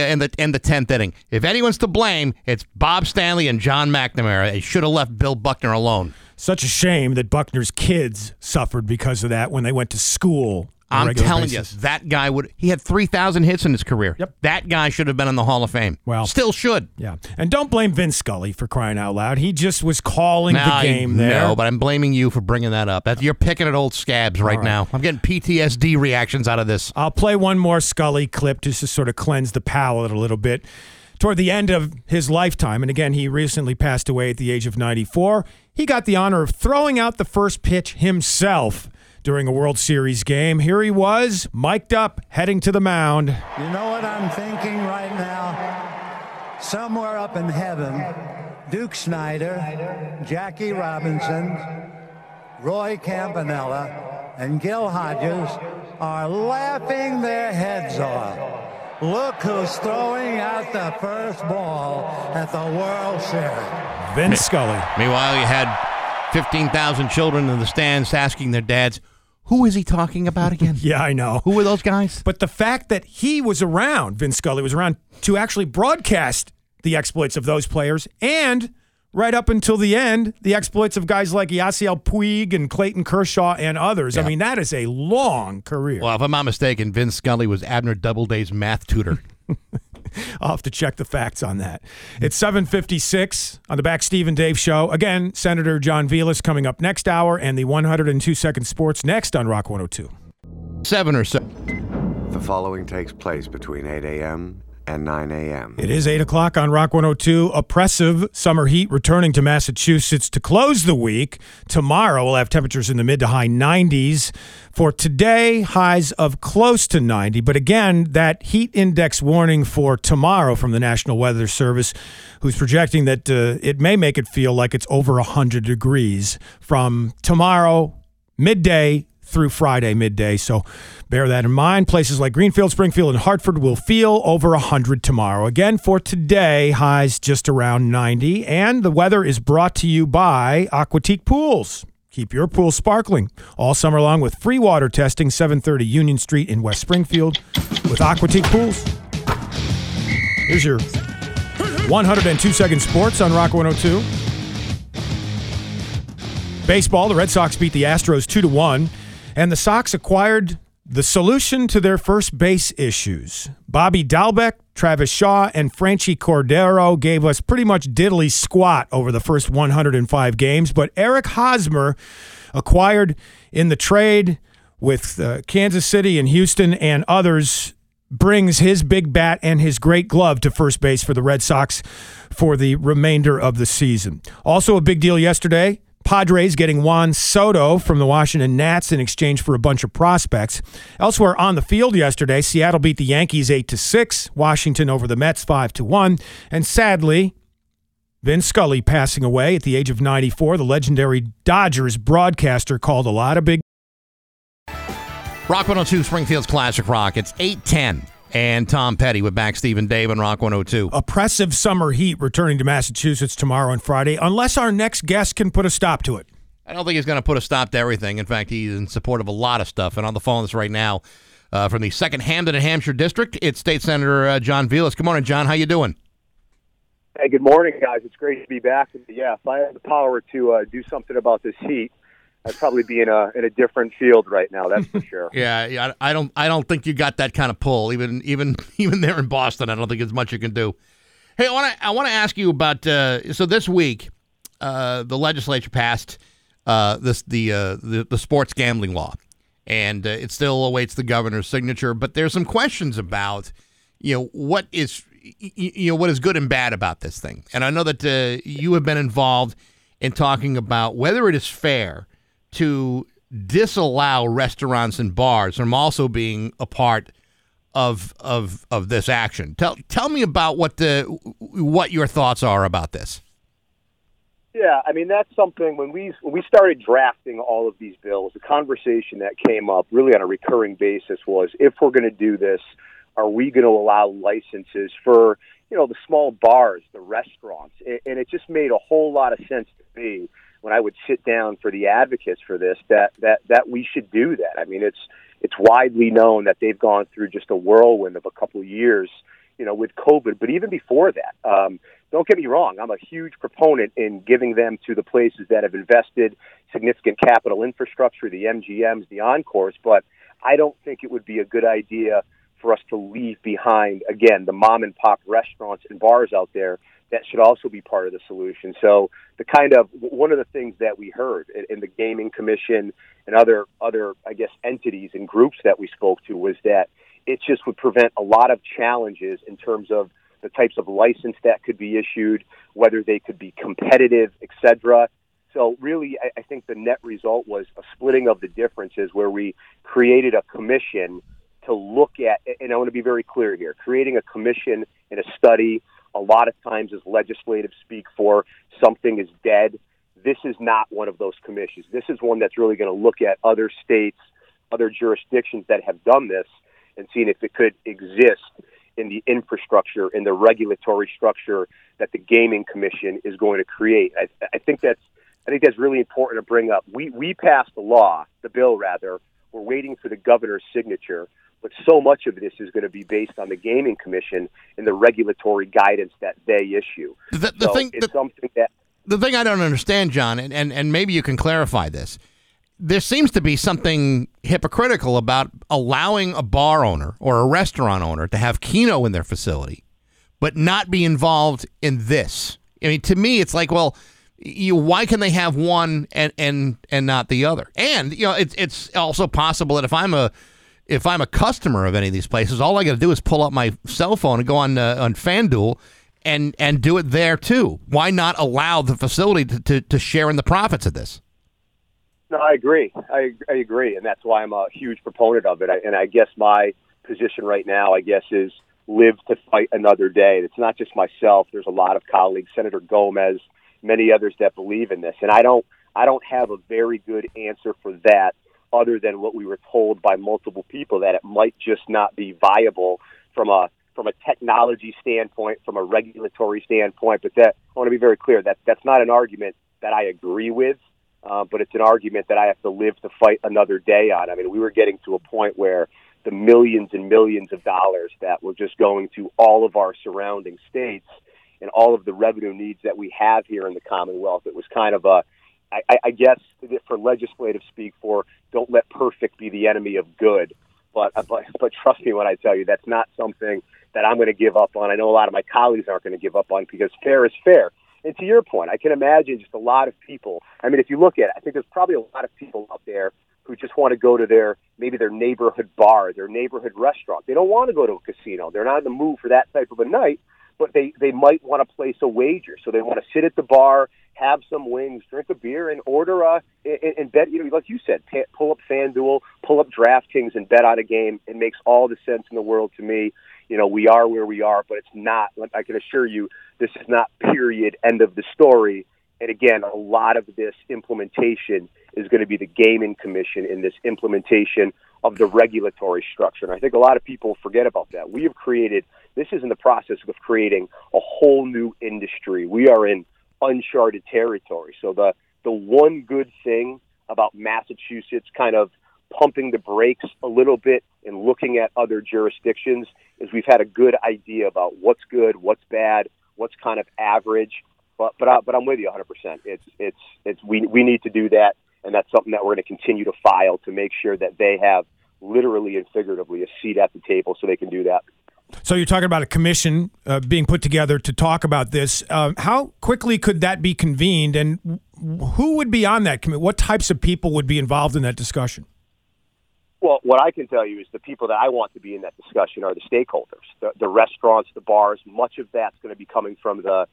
10th inning. If anyone's to blame, it's Bob Stanley and John McNamara. They should have left Bill Buckner alone. Such a shame that Buckner's kids suffered because of that when they went to school. I'm telling you, that guy he had 3,000 hits in his career. Yep. That guy should have been in the Hall of Fame. Well, still should. Yeah. And don't blame Vin Scully for crying out loud. He just was calling the game there. No, but I'm blaming you for bringing that up. You're picking at old scabs right now. I'm getting PTSD reactions out of this. I'll play one more Scully clip just to sort of cleanse the palate a little bit. Toward the end of his lifetime, and again, he recently passed away at the age of 94, he got the honor of throwing out the first pitch himself during a World Series game. Here he was, mic'd up, heading to the mound. You know what I'm thinking right now? Somewhere up in heaven, Duke Snyder, Jackie Robinson, Roy Campanella, and Gil Hodges are laughing their heads off. Look who's throwing out the first ball at the World Series. Vin Scully. Meanwhile, you had 15,000 children in the stands asking their dads, who is he talking about again? Yeah, I know. Who were those guys? But the fact that he was around, Vin Scully was around, to actually broadcast the exploits of those players and, right up until the end, the exploits of guys like Yasiel Puig and Clayton Kershaw and others. Yeah. I mean, that is a long career. Well, if I'm not mistaken, Vin Scully was Abner Doubleday's math tutor. I'll have to check the facts on that. It's 7:56 on the Back Steve and Dave Show. Again, Senator John Velis coming up next hour, and the 102-second sports next on Rock 102. 7 or 7. The following takes place between 8 a.m. and 9 a.m. It is 8 o'clock on Rock 102. Oppressive summer heat returning to Massachusetts to close the week. Tomorrow we'll have temperatures in the mid to high 90s. For today, highs of close to 90. But again, that heat index warning for tomorrow from the National Weather Service, who's projecting that it may make it feel like it's over 100 degrees from tomorrow midday through Friday midday, so bear that in mind. Places like Greenfield, Springfield, and Hartford will feel over 100 tomorrow. Again, for today, highs just around 90, and the weather is brought to you by Aquatique Pools. Keep your pool sparkling all summer long with free water testing, 730 Union Street in West Springfield with Aquatique Pools. Here's your 102-second sports on Rock 102. Baseball, the Red Sox beat the Astros 2-1. And the Sox acquired the solution to their first base issues. Bobby Dalbec, Travis Shaw, and Franchy Cordero gave us pretty much diddly squat over the first 105 games. But Eric Hosmer acquired in the trade with Kansas City and Houston and others brings his big bat and his great glove to first base for the Red Sox for the remainder of the season. Also a big deal yesterday. Padres getting Juan Soto from the Washington Nats in exchange for a bunch of prospects. Elsewhere on the field yesterday, Seattle beat the Yankees 8-6, Washington over the Mets 5-1, and sadly, Vin Scully passing away at the age of 94. The legendary Dodgers broadcaster called a lot of big. Rock 102, Springfield's Classic Rock. It's 8:10. And Tom Petty with back Steve and Dave on Rock 102. Oppressive summer heat returning to Massachusetts tomorrow and Friday, unless our next guest can put a stop to it. I don't think he's going to put a stop to everything. In fact, he's in support of a lot of stuff. And on the phone with us right now from the 2nd Hamden and Hampshire District, it's State Senator John Velis. Good morning, John. How you doing? Hey, good morning, guys. It's great to be back. Yeah, if I had the power to do something about this heat, I'd probably be in a different field right now. That's for sure. Yeah. I don't think you got that kind of pull. Even there in Boston, I don't think there's much you can do. Hey, I want to ask you about. So this week, the legislature passed the sports gambling law, and it still awaits the governor's signature. But there's some questions about, what is good and bad about this thing. And I know that you have been involved in talking about whether it is fair to disallow restaurants and bars from also being a part of this action. Tell me about what your thoughts are about this. Yeah, I mean, that's something when we started drafting all of these bills, the conversation that came up really on a recurring basis was, if we're going to do this, are we going to allow licenses for, the small bars, the restaurants? And it just made a whole lot of sense to me when I would sit down for the advocates for this, that we should do that. I mean, it's widely known that they've gone through just a whirlwind of a couple of years, with COVID. But even before that, don't get me wrong, I'm a huge proponent in giving them to the places that have invested significant capital infrastructure, the MGMs, the Encores. But I don't think it would be a good idea for us to leave behind, again, the mom-and-pop restaurants and bars out there that should also be part of the solution. So one of the things that we heard in the Gaming Commission and other I guess, entities and groups that we spoke to was that it just would prevent a lot of challenges in terms of the types of license that could be issued, whether they could be competitive, et cetera. So really, I think the net result was a splitting of the differences where we created a commission to look at, and I want to be very clear here, creating a commission and a study a lot of times is legislative speak for something is dead. This is not one of those commissions. This is one that's really going to look at other states, other jurisdictions that have done this and seeing if it could exist in the infrastructure, in the regulatory structure that the Gaming Commission is going to create. I think that's really important to bring up. We passed the bill. We're waiting for the governor's signature. But so much of this is going to be based on the Gaming Commission and the regulatory guidance that they issue. The thing I don't understand, John, and maybe you can clarify this, there seems to be something hypocritical about allowing a bar owner or a restaurant owner to have Keno in their facility, but not be involved in this. I mean, to me, it's like, well, why can they have one and not the other? And it's also possible that if I'm a customer of any of these places, all I got to do is pull up my cell phone and go on FanDuel and do it there, too. Why not allow the facility to share in the profits of this? No, I agree. I agree, and that's why I'm a huge proponent of it. And I guess my position right now, is live to fight another day. It's not just myself. There's a lot of colleagues, Senator Gomez, many others that believe in this. And I don't have a very good answer for that, other than what we were told by multiple people, that it might just not be viable from a technology standpoint, from a regulatory standpoint. But that, I want to be very clear, that's not an argument that I agree with, but it's an argument that I have to live to fight another day on. I mean, we were getting to a point where the millions and millions of dollars that were just going to all of our surrounding states and all of the revenue needs that we have here in the Commonwealth, it was kind of I guess for legislative speak for don't let perfect be the enemy of good. But trust me when I tell you, that's not something that I'm going to give up on. I know a lot of my colleagues aren't going to give up on, because fair is fair. And to your point, I can imagine just a lot of people. I mean, if you look at it, I think there's probably a lot of people out there who just want to go to their neighborhood bar, their neighborhood restaurant. They don't want to go to a casino. They're not in the mood for that type of a night, but they might want to place a wager. So they want to sit at the bar have some wings, drink a beer, and order and bet, you know, like you said, pull up FanDuel, pull up DraftKings, and bet on a game. It makes all the sense in the world to me. You know, we are where we are, but it's not, I can assure you, this is not period, end of the story. And again, a lot of this implementation is going to be the Gaming Commission in this implementation of the regulatory structure. And I think a lot of people forget about that. We have created, this is in the process of creating a whole new industry. We are in uncharted territory. So the one good thing about Massachusetts kind of pumping the brakes a little bit and looking at other jurisdictions is we've had a good idea about what's good, what's bad, what's kind of average. But I'm with you 100%. We need to do that, and that's something that we're going to continue to file to make sure that they have literally and figuratively a seat at the table so they can do that. So you're talking about a commission being put together to talk about this. How quickly could that be convened, and who would be on that committee? What types of people would be involved in that discussion? Well, what I can tell you is the people that I want to be in that discussion are the stakeholders, the restaurants, the bars. Much of that's going to be coming from the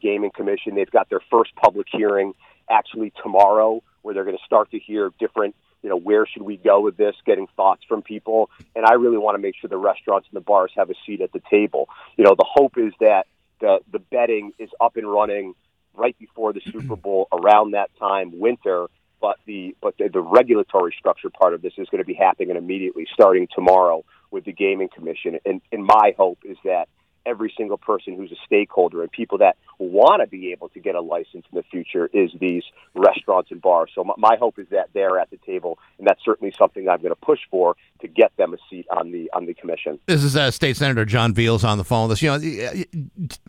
Gaming Commission. They've got their first public hearing actually tomorrow, where they're going to start to hear different, you know, where should we go with this, getting thoughts from people. And I really want to make sure the restaurants and the bars have a seat at the table. You know, the hope is that the betting is up and running right before the Super Bowl, around that time, winter. But the regulatory structure part of this is going to be happening immediately, starting tomorrow with the Gaming Commission. And my hope is that every single person who's a stakeholder and people that want to be able to get a license in the future is these restaurants and bars. So my hope is that they're at the table, and that's certainly something I'm going to push for to get them a seat on the commission. This is State Senator John Velis on the phone with us. You know,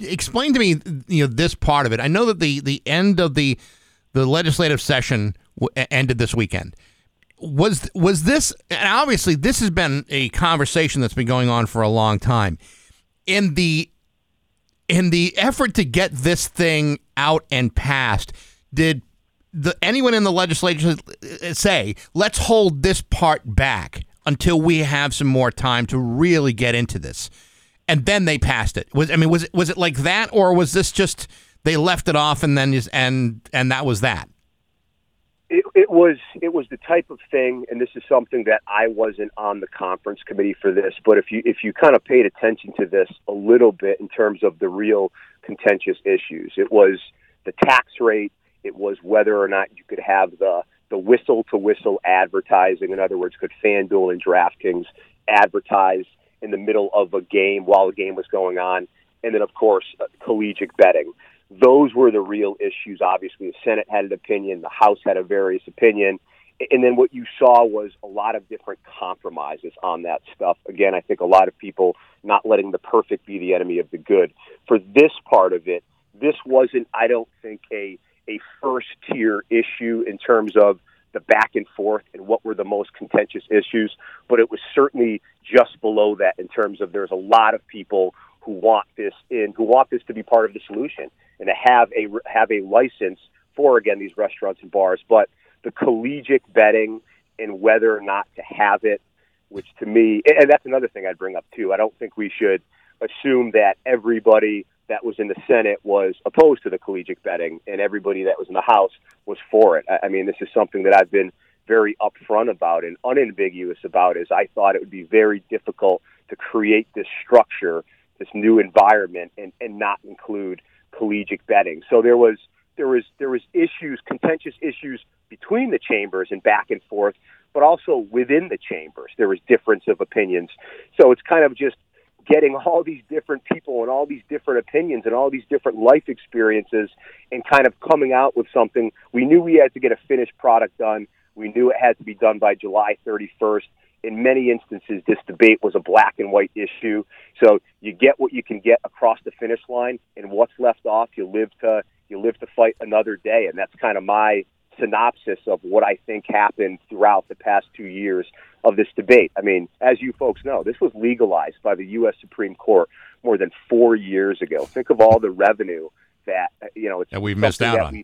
explain to me, you know, this part of it. I know that the end of the legislative session ended this weekend. Was this, and obviously this has been a conversation that's been going on for a long time. In the effort to get this thing out and passed, did anyone in the legislature say, let's hold this part back until we have some more time to really get into this? And then they passed it. Was it like that, or was this just they left it off and then and that was that? It was the type of thing, and this is something that I wasn't on the conference committee for this, but if you kind of paid attention to this a little bit in terms of the real contentious issues, it was the tax rate, it was whether or not you could have the whistle-to-whistle advertising. In other words, could FanDuel and DraftKings advertise in the middle of a game while the game was going on, and then, of course, collegiate betting. Those were the real issues. Obviously, the Senate had an opinion. The House had a various opinion. And then what you saw was a lot of different compromises on that stuff. Again, I think a lot of people not letting the perfect be the enemy of the good. For this part of it, this wasn't, I don't think, a first-tier issue in terms of the back and forth and what were the most contentious issues. But it was certainly just below that in terms of there's a lot of people who want this to be part of the solution and to have a license for, again, these restaurants and bars. But the collegiate betting and whether or not to have it, which to me, and that's another thing I'd bring up too, I don't think we should assume that everybody that was in the Senate was opposed to the collegiate betting and everybody that was in the House was for it. I mean, this is something that I've been very upfront about and unambiguous about, is I thought it would be very difficult to create this structure, this new environment, and not include collegiate betting. So there was issues, contentious issues between the chambers and back and forth, but also within the chambers there was difference of opinions. So it's kind of just getting all these different people and all these different opinions and all these different life experiences and kind of coming out with something. We knew we had to get a finished product done. We knew it had to be done by July 31st. In many instances, this debate was a black and white issue. So you get what you can get across the finish line, and what's left off, you live to fight another day. And that's kind of my synopsis of what I think happened throughout the past 2 years of this debate. I mean, as you folks know, this was legalized by the U.S. Supreme Court more than 4 years ago. Think of all the revenue that, you know, it's that we've missed out on.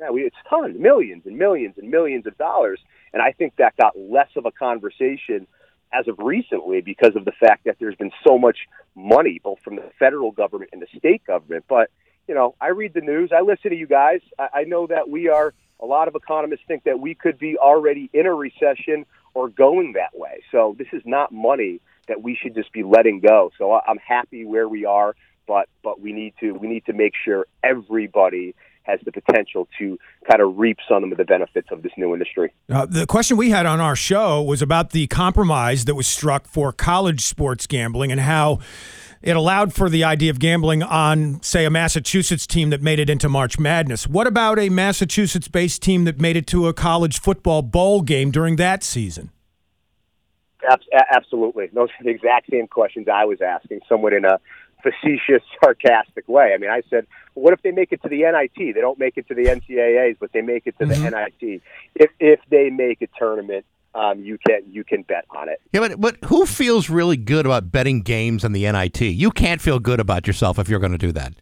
Yeah, it's a ton, millions and millions and millions of dollars. And I think that got less of a conversation as of recently because of the fact that there's been so much money, both from the federal government and the state government. But you know, I read the news. I listen to you guys. I know that we are, a lot of economists think that we could be already in a recession or going that way. So this is not money that we should just be letting go. So I'm happy where we are, but we need to make sure everybody has the potential to kind of reap some of the benefits of this new industry. The question we had on our show was about the compromise that was struck for college sports gambling and how it allowed for the idea of gambling on, say, a Massachusetts team that made it into March Madness. What about a Massachusetts-based team that made it to a college football bowl game during that season? Absolutely. Those are the exact same questions I was asking, somewhat in a facetious, sarcastic way. I mean, I said, well, what if they make it to the NIT? They don't make it to the NCAAs, but they make it to the NIT. If they make a tournament, you can bet on it. Yeah, but who feels really good about betting games on the NIT? You can't feel good about yourself if you're going to do that.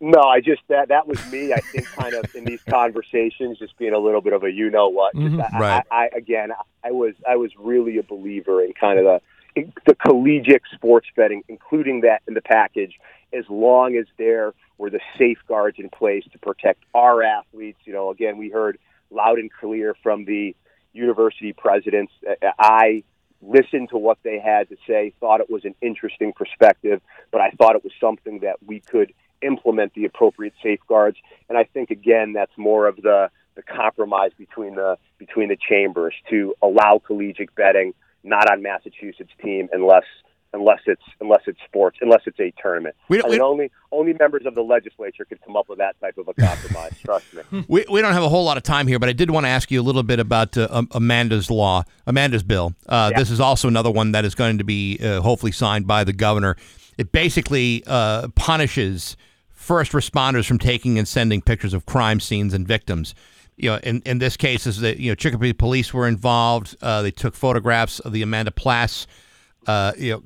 No, that was me, I think, kind of in these conversations, just being a little bit of a you-know-what. Right. I was really a believer in kind of the collegiate sports betting, including that in the package, as long as there were the safeguards in place to protect our athletes. You know, again, we heard loud and clear from the university presidents. I listened to what they had to say, thought it was an interesting perspective, but I thought it was something that we could implement the appropriate safeguards. And I think, again, that's more of the compromise between the chambers to allow collegiate betting, not on Massachusetts team unless it's a tournament. Only members of the legislature could come up with that type of a compromise. Trust me. We don't have a whole lot of time here, but I did want to ask you a little bit about Amanda's bill. Yeah. This is also another one that is going to be hopefully signed by the governor. It basically punishes first responders from taking and sending pictures of crime scenes and victims. You know, in this case, is that, you know, Chicopee police were involved. They took photographs of the Amanda Place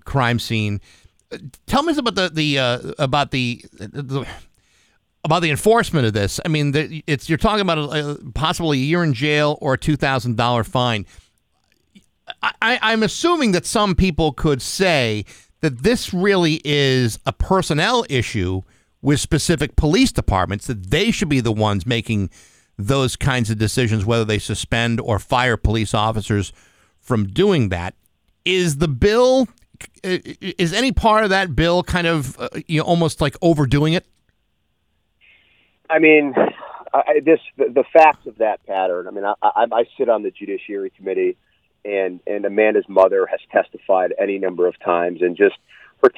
crime scene. Tell me about the enforcement of this. I mean, you're talking about possibly a year in jail or a $2,000 fine. I'm assuming that some people could say that this really is a personnel issue with specific police departments, that they should be the ones making those kinds of decisions, whether they suspend or fire police officers from doing that. Is the bill, is any part of that bill kind of almost like overdoing it? I mean, the facts of that pattern. I mean, I sit on the Judiciary Committee, and Amanda's mother has testified any number of times, and just her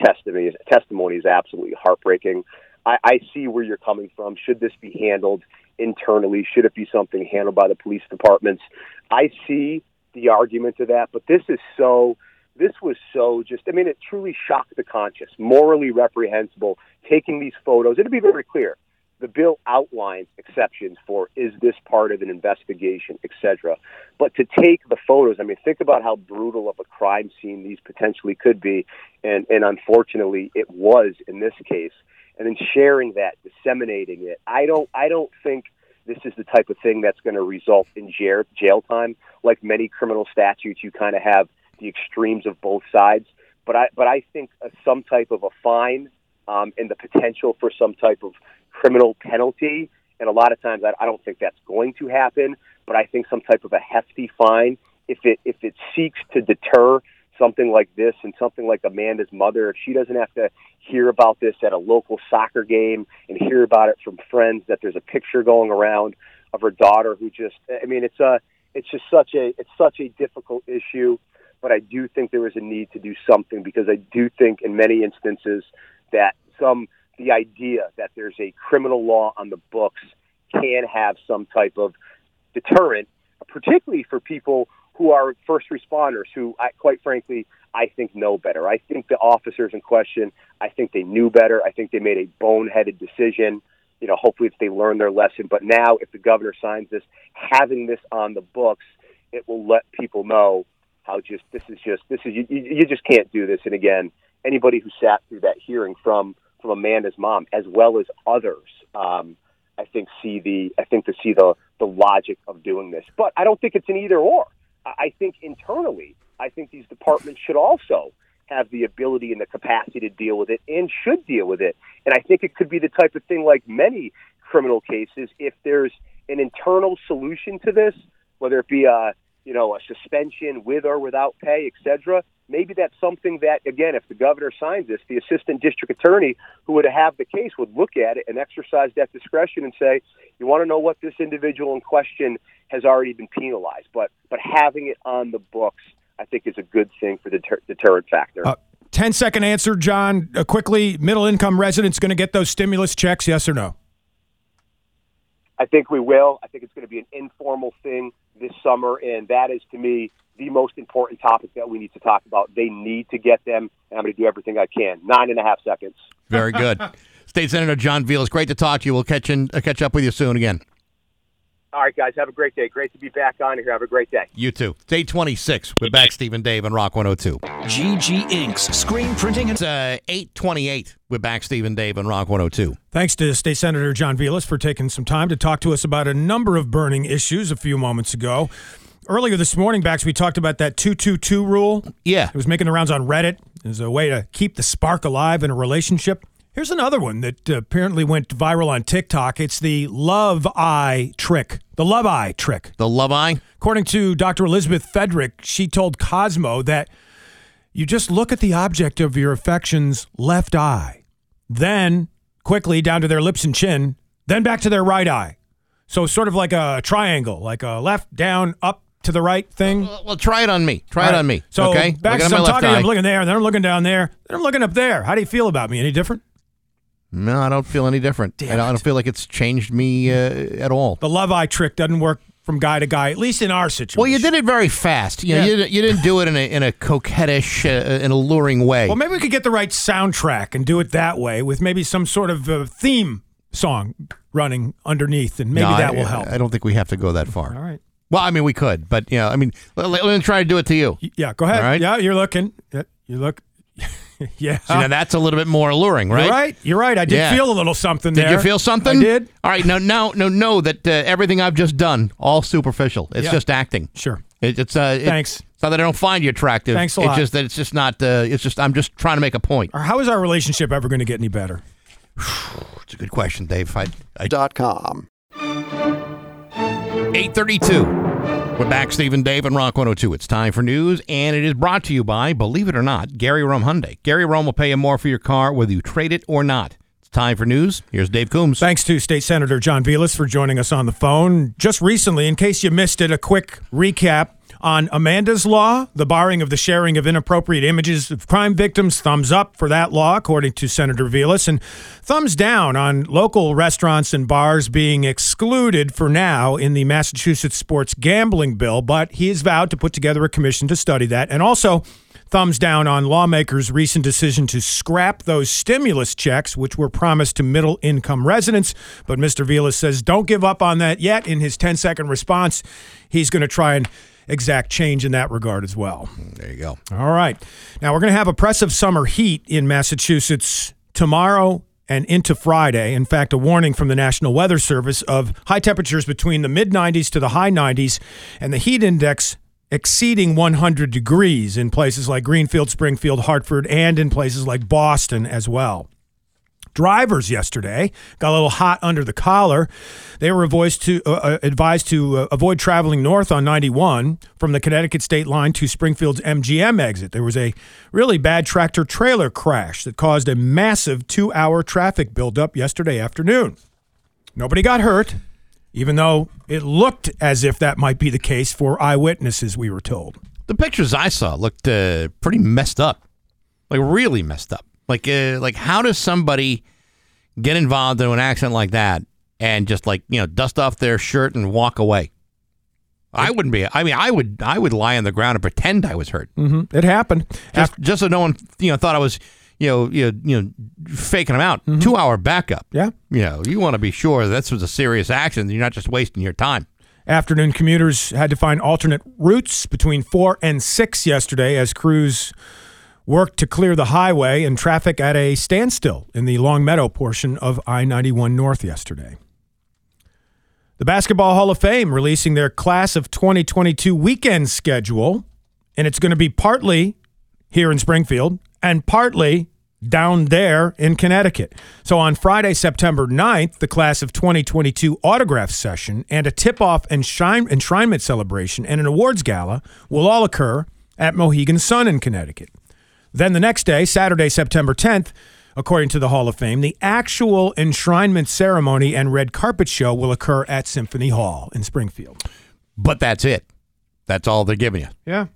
testimony is absolutely heartbreaking. I see where you're coming from. Should this be handled internally? Should it be something handled by the police departments? I see the argument to that, but it truly shocked the conscience, morally reprehensible, taking these photos. It'll be very clear. The bill outlines exceptions for, is this part of an investigation, etc. But to take the photos, I mean, think about how brutal of a crime scene these potentially could be, and unfortunately it was in this case. And then sharing that, disseminating it. I don't think this is the type of thing that's going to result in jail time. Like many criminal statutes, you kind of have the extremes of both sides. But I think some type of a fine and the potential for some type of criminal penalty. And a lot of times, I don't think that's going to happen. But I think some type of a hefty fine, if it seeks to deter something like this and something like Amanda's mother, if she doesn't have to hear about this at a local soccer game and hear about it from friends that there's a picture going around of her daughter who just, I mean, it's such a difficult issue, but I do think there is a need to do something, because I do think in many instances that the idea that there's a criminal law on the books can have some type of deterrent, particularly for people who are first responders, who, quite frankly, I think know better. I think the officers in question, I think they knew better. I think they made a boneheaded decision. You know, hopefully if they learn their lesson. But now, if the governor signs this, having this on the books, it will let people know how you just can't do this. And again, anybody who sat through that hearing from Amanda's mom, as well as others, I think see the logic of doing this. But I don't think it's an either or. I think internally, I think these departments should also have the ability and the capacity to deal with it and should deal with it. And I think it could be the type of thing, like many criminal cases, if there's an internal solution to this, whether it be a suspension with or without pay, et cetera, maybe that's something that, again, if the governor signs this, the assistant district attorney who would have the case would look at it and exercise that discretion and say, you want to know what this individual in question has already been penalized. But having it on the books, I think, is a good thing for the deterrent factor. 10-second answer, John. Quickly, middle-income residents going to get those stimulus checks, yes or no? I think we will. I think it's going to be an informal thing this summer, and that is, to me, the most important topic that we need to talk about. They need to get them, and I'm going to do everything I can. 9.5 seconds. Very good. State Senator John Velis, great to talk to you. We'll catch up with you soon again. All right, guys, have a great day. Great to be back on here. Have a great day. You too. Day 26. We're back, Steve and Dave, on Rock 102. GG Inks, screen printing. It's 8:28. We're back, Steve and Dave, on Rock 102. Thanks to State Senator John Velis for taking some time to talk to us about a number of burning issues a few moments ago. Earlier this morning, Bax, we talked about that 222 rule. Yeah. It was making the rounds on Reddit as a way to keep the spark alive in a relationship. Here's another one that apparently went viral on TikTok. It's the love eye trick. The love eye trick. The love eye? According to Dr. Elizabeth Fedrick, she told Cosmo that you just look at the object of your affection's left eye, then quickly down to their lips and chin, then back to their right eye. So sort of like a triangle, like a left, down, up, to the right thing. Well, try it on me. Try it on me. So okay? Back, so I'm talking to you, I'm looking there, then I'm looking down there, then I'm looking up there. How do you feel about me? Any different? No, I don't feel any different. I don't feel like it's changed me at all. The love eye trick doesn't work from guy to guy, at least in our situation. Well, you did it very fast. You didn't do it in a coquettish and alluring way. Well, maybe we could get the right soundtrack and do it that way with maybe some sort of theme song running underneath, and maybe will help. I don't think we have to go that far. All right. Well, I mean, we could, but let me try to do it to you. Yeah, go ahead. All right? Yeah, you're looking. You look. Yeah. So now that's a little bit more alluring, right? You're right. I did feel a little something there. Did you feel something? I did. All right. Now, know that everything I've just done, all superficial. It's just acting. Sure. Thanks. It's not that I don't find you attractive. Thanks a lot. It's just that I'm just trying to make a point. How is our relationship ever going to get any better? It's a good question, Dave. .com 8:32. We're back, Steve and Dave, on Rock 102. It's time for news, and it is brought to you by, believe it or not, Gary Rome Hyundai. Gary Rome will pay you more for your car, whether you trade it or not. It's time for news. Here's Dave Coombs. Thanks to State Senator John Velis for joining us on the phone. Just recently, in case you missed it, a quick recap on Amanda's Law, the barring of the sharing of inappropriate images of crime victims. Thumbs up for that law, according to Senator Velis, and thumbs down on local restaurants and bars being excluded for now in the Massachusetts sports gambling bill, but he has vowed to put together a commission to study that, and also thumbs down on lawmakers' recent decision to scrap those stimulus checks, which were promised to middle-income residents. But Mr. Velis says don't give up on that yet. In his 10-second response, he's going to try and exact change in that regard as well. There you go. All right. Now, we're going to have oppressive summer heat in Massachusetts tomorrow and into Friday. In fact, a warning from the National Weather Service of high temperatures between the mid-90s to the high 90s, and the heat index exceeding 100 degrees in places like Greenfield, Springfield, Hartford, and in places like Boston as well. Drivers yesterday got a little hot under the collar. They were advised to avoid traveling north on 91 from the Connecticut state line to Springfield's MGM exit. There was a really bad tractor-trailer crash that caused a massive 2-hour traffic buildup yesterday afternoon. Nobody got hurt, even though it looked as if that might be the case for eyewitnesses, we were told. The pictures I saw looked pretty messed up, like really messed up. Like, how does somebody get involved in an accident like that and just dust off their shirt and walk away? I wouldn't be. I mean, I would lie on the ground and pretend I was hurt. Mm-hmm. It happened just so no one thought I was faking them out. Mm-hmm. 2-hour backup. Yeah. You want to be sure that this was a serious accident. You're not just wasting your time. Afternoon commuters had to find alternate routes between 4 and 6 yesterday as crews worked to clear the highway and traffic at a standstill in the Long Meadow portion of I-91 North yesterday. The Basketball Hall of Fame releasing their class of 2022 weekend schedule, and it's going to be partly here in Springfield and partly down there in Connecticut. So on Friday, September 9th, the class of 2022 autograph session and a tip-off and enshrinement celebration and an awards gala will all occur at Mohegan Sun in Connecticut. Then the next day, Saturday, September 10th, according to the Hall of Fame, the actual enshrinement ceremony and red carpet show will occur at Symphony Hall in Springfield. But that's it. That's all they're giving you. Yeah.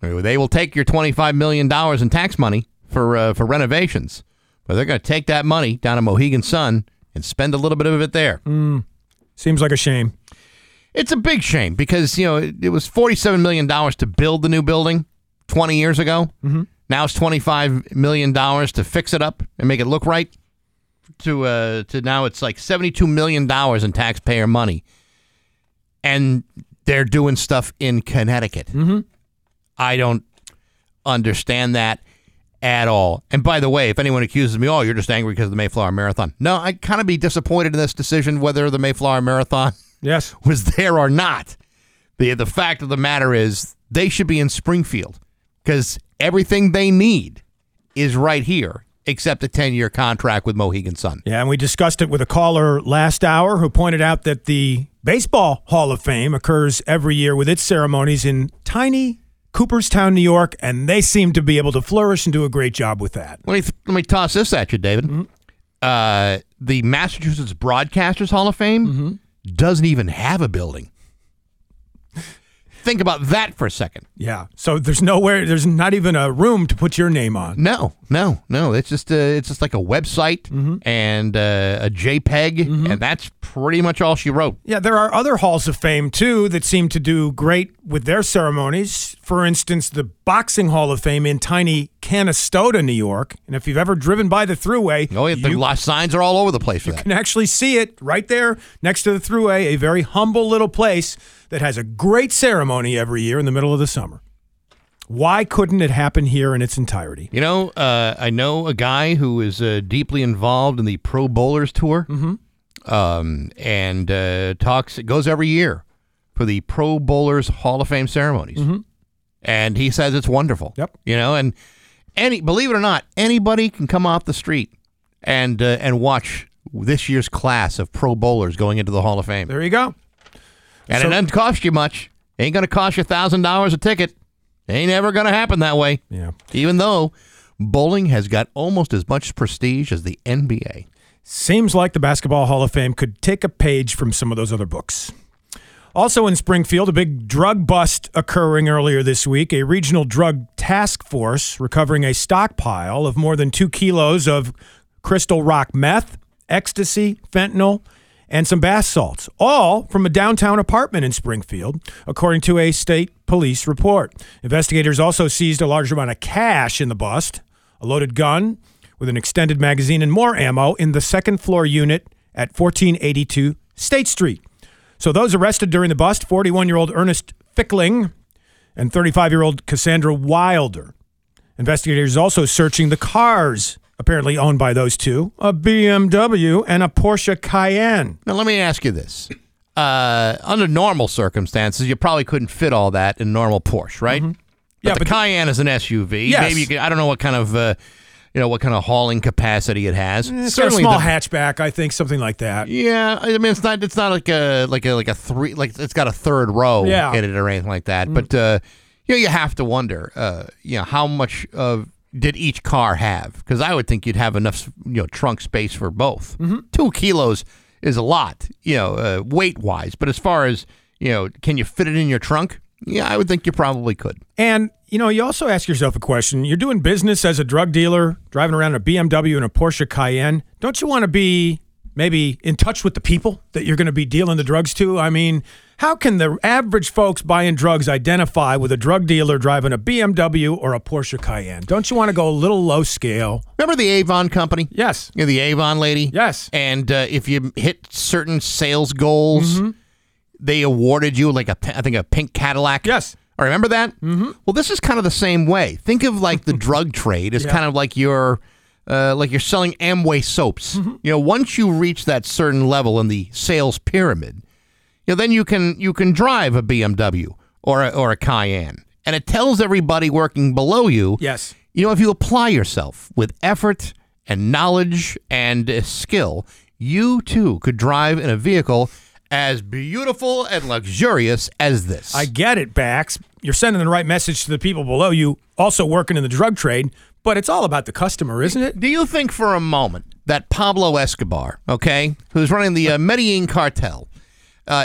They will take your $25 million in tax money for renovations, but they're going to take that money down to Mohegan Sun and spend a little bit of it there. Seems like a shame. It's a big shame because, you know, it was $47 million to build the new building 20 years ago. Mm-hmm. Now it's $25 million to fix it up and make it look right. To now it's like $72 million in taxpayer money. And they're doing stuff in Connecticut. Mm-hmm. I don't understand that at all. And by the way, if anyone accuses me, oh, you're just angry because of the Mayflower Marathon. No, I'd kind of be disappointed in this decision whether the Mayflower Marathon was there or not. The fact of the matter is they should be in Springfield because everything they need is right here, except a 10-year contract with Mohegan Sun. Yeah, and we discussed it with a caller last hour who pointed out that the Baseball Hall of Fame occurs every year with its ceremonies in tiny Cooperstown, New York, and they seem to be able to flourish and do a great job with that. Let me toss this at you, David. Mm-hmm. The Massachusetts Broadcasters Hall of Fame doesn't even have a building. Think about that for a second. Yeah. So there's nowhere. There's not even a room to put your name on. No. It's just like a website and a JPEG, and that's pretty much all she wrote. Yeah. There are other halls of fame too that seem to do great with their ceremonies. For instance, the Boxing Hall of Fame in tiny Canastota, New York. And if you've ever driven by the Thruway, the signs are all over the place. You can actually see it right there next to the Thruway. A very humble little place that has a great ceremony every year in the middle of the summer. Why couldn't it happen here in its entirety? You know, I know a guy who is deeply involved in the Pro Bowlers Tour and goes every year for the Pro Bowlers Hall of Fame ceremonies. And he says it's wonderful. Yep. You know, and believe it or not, anybody can come off the street and watch this year's class of Pro Bowlers going into the Hall of Fame. There you go. And so, it doesn't cost you much. It ain't going to cost you $1,000 a ticket. It ain't ever going to happen that way. Yeah. Even though bowling has got almost as much prestige as the NBA. Seems like the Basketball Hall of Fame could take a page from some of those other books. Also in Springfield, a big drug bust occurring earlier this week. A regional drug task force recovering a stockpile of more than 2 kilos of crystal rock meth, ecstasy, fentanyl, and some bath salts, all from a downtown apartment in Springfield, according to a state police report. Investigators also seized a large amount of cash in the bust, a loaded gun with an extended magazine and more ammo in the second floor unit at 1482 State Street. So those arrested during the bust, 41-year-old Ernest Fickling and 35-year-old Cassandra Wilder. Investigators also searching the cars apparently owned by those two, a BMW and a Porsche Cayenne. Now, let me ask you this. Under normal circumstances, you probably couldn't fit all that in a normal Porsche, right? Mm-hmm. But yeah, but Cayenne is an SUV. Yes. Maybe you could, I don't know what kind of hauling capacity it has. It's certainly a small hatchback, I think, something like that. Yeah, I mean it's not like a three, like it's got a third row in it or anything like that. Mm-hmm. But you have to wonder how much of did each car have? Because I would think you'd have enough, trunk space for both. Mm-hmm. 2 kilos is a lot, weight-wise. But as far as, can you fit it in your trunk? Yeah, I would think you probably could. And, you also ask yourself a question. You're doing business as a drug dealer, driving around a BMW and a Porsche Cayenne. Don't you want to be maybe in touch with the people that you're going to be dealing the drugs to? I mean, how can the average folks buying drugs identify with a drug dealer driving a BMW or a Porsche Cayenne? Don't you want to go a little low scale? Remember the Avon company? Yes. You're the Avon lady? Yes. And if you hit certain sales goals, they awarded you a pink Cadillac. Yes. I remember that? Mm-hmm. Well, this is kind of the same way. Think of like the drug trade as kind of like your... like you're selling Amway soaps. Mm-hmm. Once you reach that certain level in the sales pyramid, then you can drive a BMW or a Cayenne. and it tells everybody working below you, yes, you know, if you apply yourself with effort and knowledge and skill, you too could drive in a vehicle as beautiful and luxurious as this. I get it, Bax. You're sending the right message to the people below you, also working in the drug trade, but it's all about the customer, isn't it? Do you think for a moment that Pablo Escobar, okay, who's running the Medellin cartel,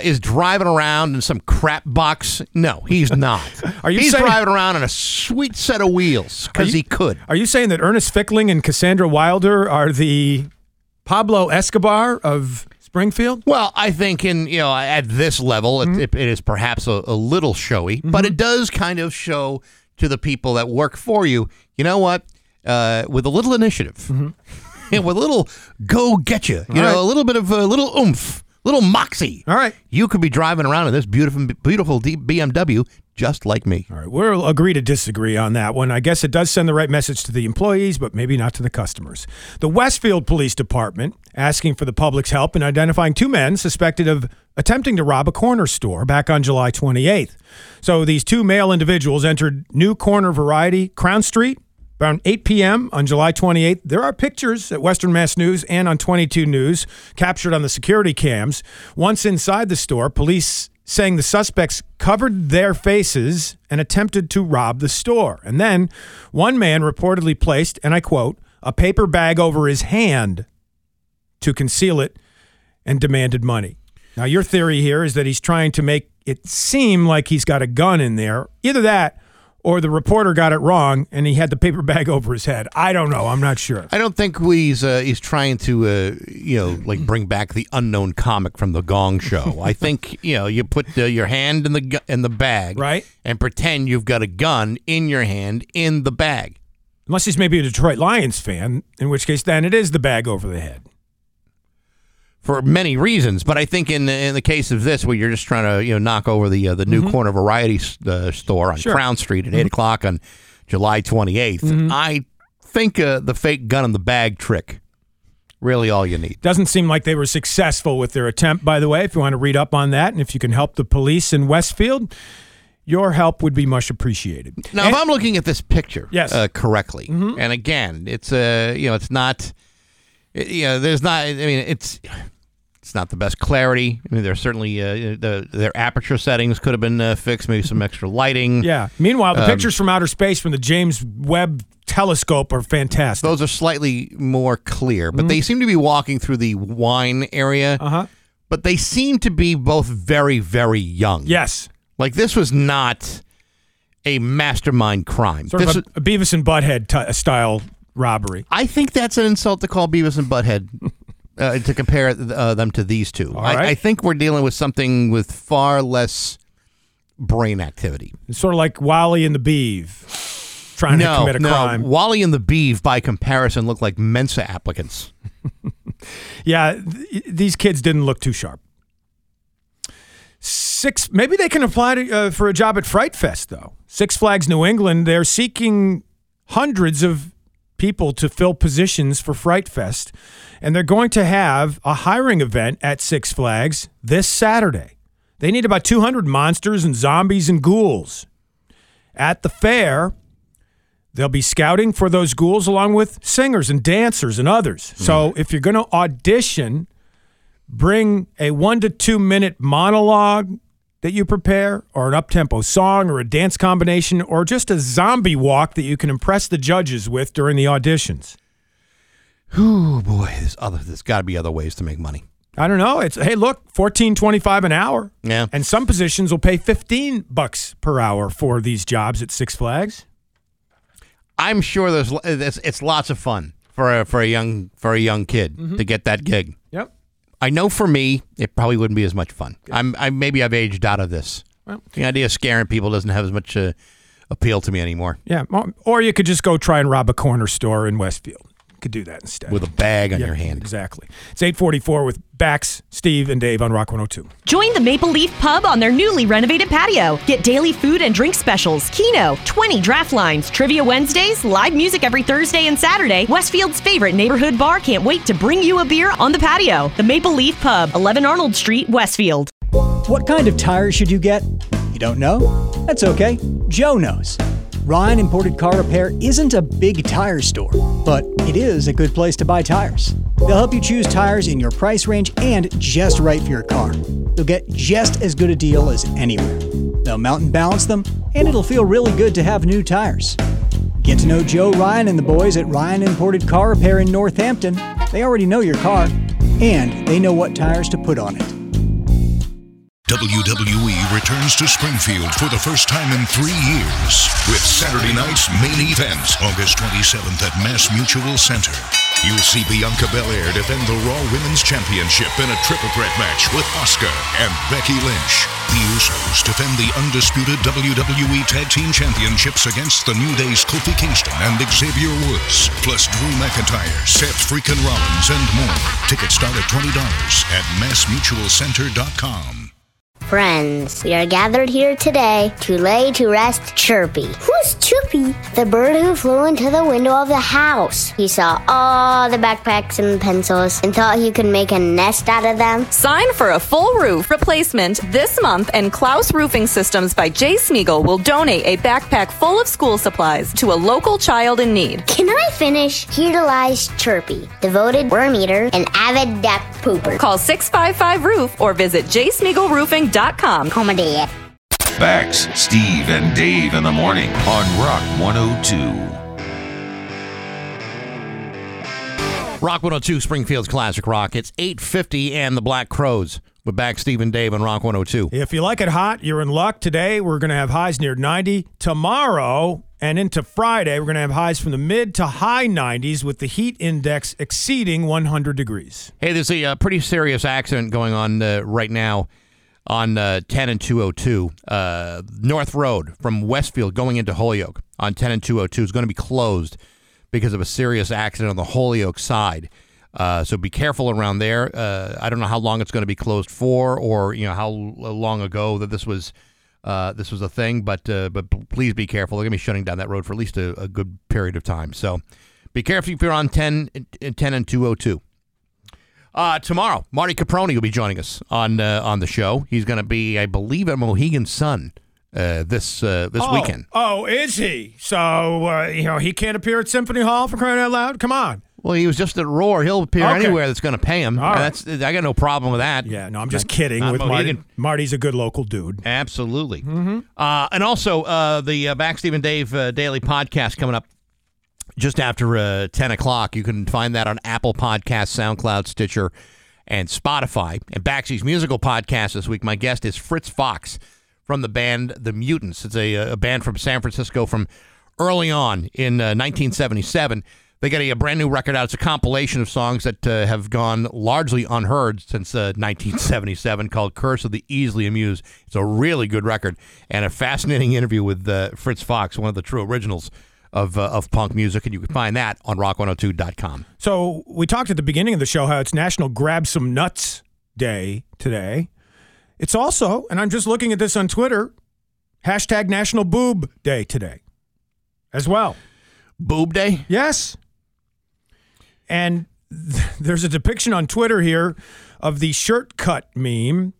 is driving around in some crap box? No, he's not. He's driving around in a sweet set of wheels because he could. Are you saying that Ernest Fickling and Cassandra Wilder are the Pablo Escobar of Springfield? Well, I think at this level, it is perhaps a little showy, but it does kind of show to the people that work for you, you know what? With a little initiative, and with a little go get you, you know, a little bit of a little oomph, little moxie. All right, you could be driving around in this beautiful deep BMW just like me. All right, we'll agree to disagree on that one. I guess it does send the right message to the employees, but maybe not to the customers. The Westfield Police Department asking for the public's help in identifying two men suspected of attempting to rob a corner store back on July 28th. So these two male individuals entered New Corner Variety, Crown Street, around 8 p.m. on July 28th. There are pictures at Western Mass News and on 22 News captured on the security cams. Once inside the store, police saying the suspects covered their faces and attempted to rob the store. And then one man reportedly placed, and I quote, a paper bag over his hand to conceal it and demanded money. Now, your theory here is that he's trying to make it seem like he's got a gun in there. Either that or the reporter got it wrong and he had the paper bag over his head. I don't know. I'm not sure. I don't think he's trying to, bring back the unknown comic from the Gong Show. I think, you put your hand in the bag, right, and pretend you've got a gun in your hand in the bag. Unless he's maybe a Detroit Lions fan, in which case then it is the bag over the head. For many reasons, but I think in the case of this, where you're just trying to knock over the New Corner Variety store on Crown Street at 8 o'clock on July 28th, I think the fake gun in the bag trick, really all you need. Doesn't seem like they were successful with their attempt, by the way, if you want to read up on that, and if you can help the police in Westfield, your help would be much appreciated. Now, if I'm looking at this picture correctly, and again, it's it's not... It's not the best clarity. I mean, there's certainly their aperture settings could have been fixed, maybe some extra lighting. Yeah. Meanwhile, the pictures from outer space from the James Webb Telescope are fantastic. Those are slightly more clear, but they seem to be walking through the wine area. But they seem to be both very, very young. Yes. Like, this was not a mastermind crime. Sort of a Beavis and Butthead style robbery. I think that's an insult to call Beavis and Butthead to compare them to these two. Right. I think we're dealing with something with far less brain activity. It's sort of like Wally and the Beeve trying to commit a crime. Wally and the Beeve, by comparison, look like Mensa applicants. Yeah, these kids didn't look too sharp. Maybe they can apply for a job at Fright Fest, though. Six Flags New England, they're seeking hundreds of people to fill positions for Fright Fest, and they're going to have a hiring event at Six Flags this Saturday. They need about 200 monsters and zombies and ghouls. At the fair, they'll be scouting for those ghouls along with singers and dancers and others. So if you're going to audition, bring a 1 to 2 minute monologue that you prepare, or an up-tempo song, or a dance combination, or just a zombie walk that you can impress the judges with during the auditions. Ooh, boy, there's got to be other ways to make money. I don't know. It's, hey, look, $14.25 an hour. Yeah. And some positions will pay $15 per hour for these jobs at Six Flags. I'm sure it's lots of fun for a young kid to get that gig. Yep. I know for me, it probably wouldn't be as much fun. Maybe I've aged out of this. Well, the idea of scaring people doesn't have as much appeal to me anymore. Yeah, or you could just go try and rob a corner store in Westfield. You could do that instead. With a bag on your hand. Exactly. It's 8:44 with Bax, Steve, and Dave on Rock 102. Join the Maple Leaf Pub on their newly renovated patio. Get daily food and drink specials, Keno, 20 draft lines, Trivia Wednesdays, live music every Thursday and Saturday. Westfield's favorite neighborhood bar can't wait to bring you a beer on the patio. The Maple Leaf Pub, 11 Arnold Street, Westfield. What kind of tires should you get? You don't know? That's okay. Joe knows. Ryan Imported Car Repair isn't a big tire store, but it is a good place to buy tires. They'll help you choose tires in your price range and just right for your car. You'll get just as good a deal as anywhere. They'll mount and balance them, and it'll feel really good to have new tires. Get to know Joe, Ryan, and the boys at Ryan Imported Car Repair in Northampton. They already know your car, and they know what tires to put on it. WWE returns to Springfield for the first time in 3 years with Saturday night's main event, August 27th at Mass Mutual Center. You'll see Bianca Belair defend the Raw Women's Championship in a triple threat match with Asuka and Becky Lynch. The Usos defend the undisputed WWE Tag Team Championships against the New Day's Kofi Kingston and Xavier Woods, plus Drew McIntyre, Seth freaking Rollins, and more. Tickets start at $20 at massmutualcenter.com. Friends, we are gathered here today to lay to rest Chirpy. Who's Chirpy? The bird who flew into the window of the house. He saw all the backpacks and pencils and thought he could make a nest out of them. Sign for a full roof replacement this month, and Klaus Roofing Systems by Jay Smeagol will donate a backpack full of school supplies to a local child in need. Can I finish? Here lies Chirpy, devoted worm eater and avid duck pooper. Call 655-ROOF or visit JaySmeagolRoofing.com. Call my dad. Facts, Steve and Dave in the morning on Rock 102. Rock 102, Springfield's Classic Rock. It's 8:50 and the Black Crows. We're back, Steve and Dave on Rock 102. If you like it hot, you're in luck. Today, we're going to have highs near 90. Tomorrow and into Friday, we're going to have highs from the mid to high 90s with the heat index exceeding 100 degrees. Hey, there's a pretty serious accident going on right now on 10 and 202, North Road from Westfield going into Holyoke on 10 and 202 is going to be closed because of a serious accident on the Holyoke side. So be careful around there. I don't know how long it's going to be closed for, or you know how long ago that this was a thing. But please be careful. They're going to be shutting down that road for at least a good period of time. So be careful if you're on 10 and 202. Tomorrow, Marty Caproni will be joining us on the show. He's going to be, I believe, at Mohegan Sun this weekend. Oh, is he? So he can't appear at Symphony Hall, for crying out loud? Come on. Well, he was just at Roar. He'll appear anywhere that's going to pay him. Right. I got no problem with that. Yeah, no, I'm just kidding. With Marty. Marty's a good local dude. Absolutely. Mm-hmm. And also the Back Steve and Dave Daily Podcast coming up. Just after 10 o'clock, you can find that on Apple Podcasts, SoundCloud, Stitcher, and Spotify. And Baxi's musical podcast this week, my guest is Fritz Fox from the band The Mutants. It's a band from San Francisco from early on in 1977. They got a brand new record out. It's a compilation of songs that have gone largely unheard since 1977 called Curse of the Easily Amused. It's a really good record and a fascinating interview with Fritz Fox, one of the true originals of punk music, and you can find that on rock102.com. So we talked at the beginning of the show how it's National Grab Some Nuts Day today. It's also, and I'm just looking at this on Twitter, hashtag National Boob Day today as well. Boob Day? Yes. And there's a depiction on Twitter here of the shirt cut meme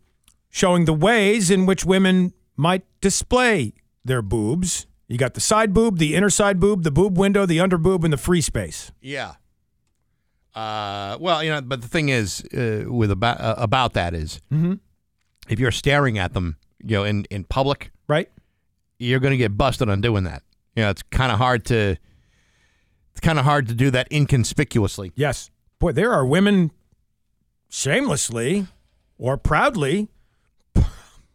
showing the ways in which women might display their boobs. You got the side boob, the inner side boob, the boob window, the under boob, and the free space. Yeah. Well, but the thing is, about that is, mm-hmm. if you're staring at them, in public, right? You're going to get busted on doing that. It's kind of hard to. It's kind of hard to do that inconspicuously. Yes, boy, there are women shamelessly or proudly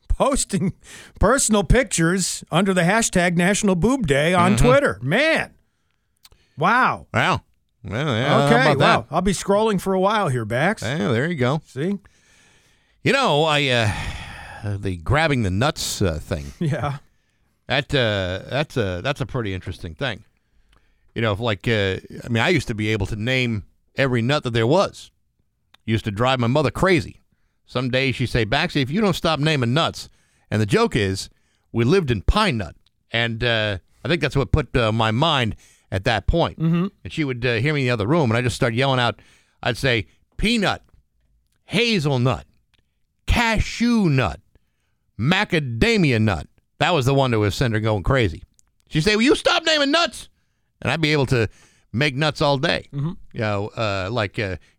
posting personal pictures under the hashtag National Boob Day on mm-hmm. Twitter. Man. Wow. Well, yeah, okay, how about wow. That? I'll be scrolling for a while here, Bax. Yeah, there you go. See? I the grabbing the nuts thing. Yeah. That's a pretty interesting thing. I used to be able to name every nut that there was. Used to drive my mother crazy. Some days she'd say, Baxi, if you don't stop naming nuts. And the joke is, we lived in Pine Nut. And I think that's what put my mind at that point. Mm-hmm. And she would hear me in the other room, and I just start yelling out. I'd say, peanut, hazelnut, cashew nut, macadamia nut. That was the one that was sending her going crazy. She'd say, will you stop naming nuts? And I'd be able to make nuts all day. Mm-hmm. You know, like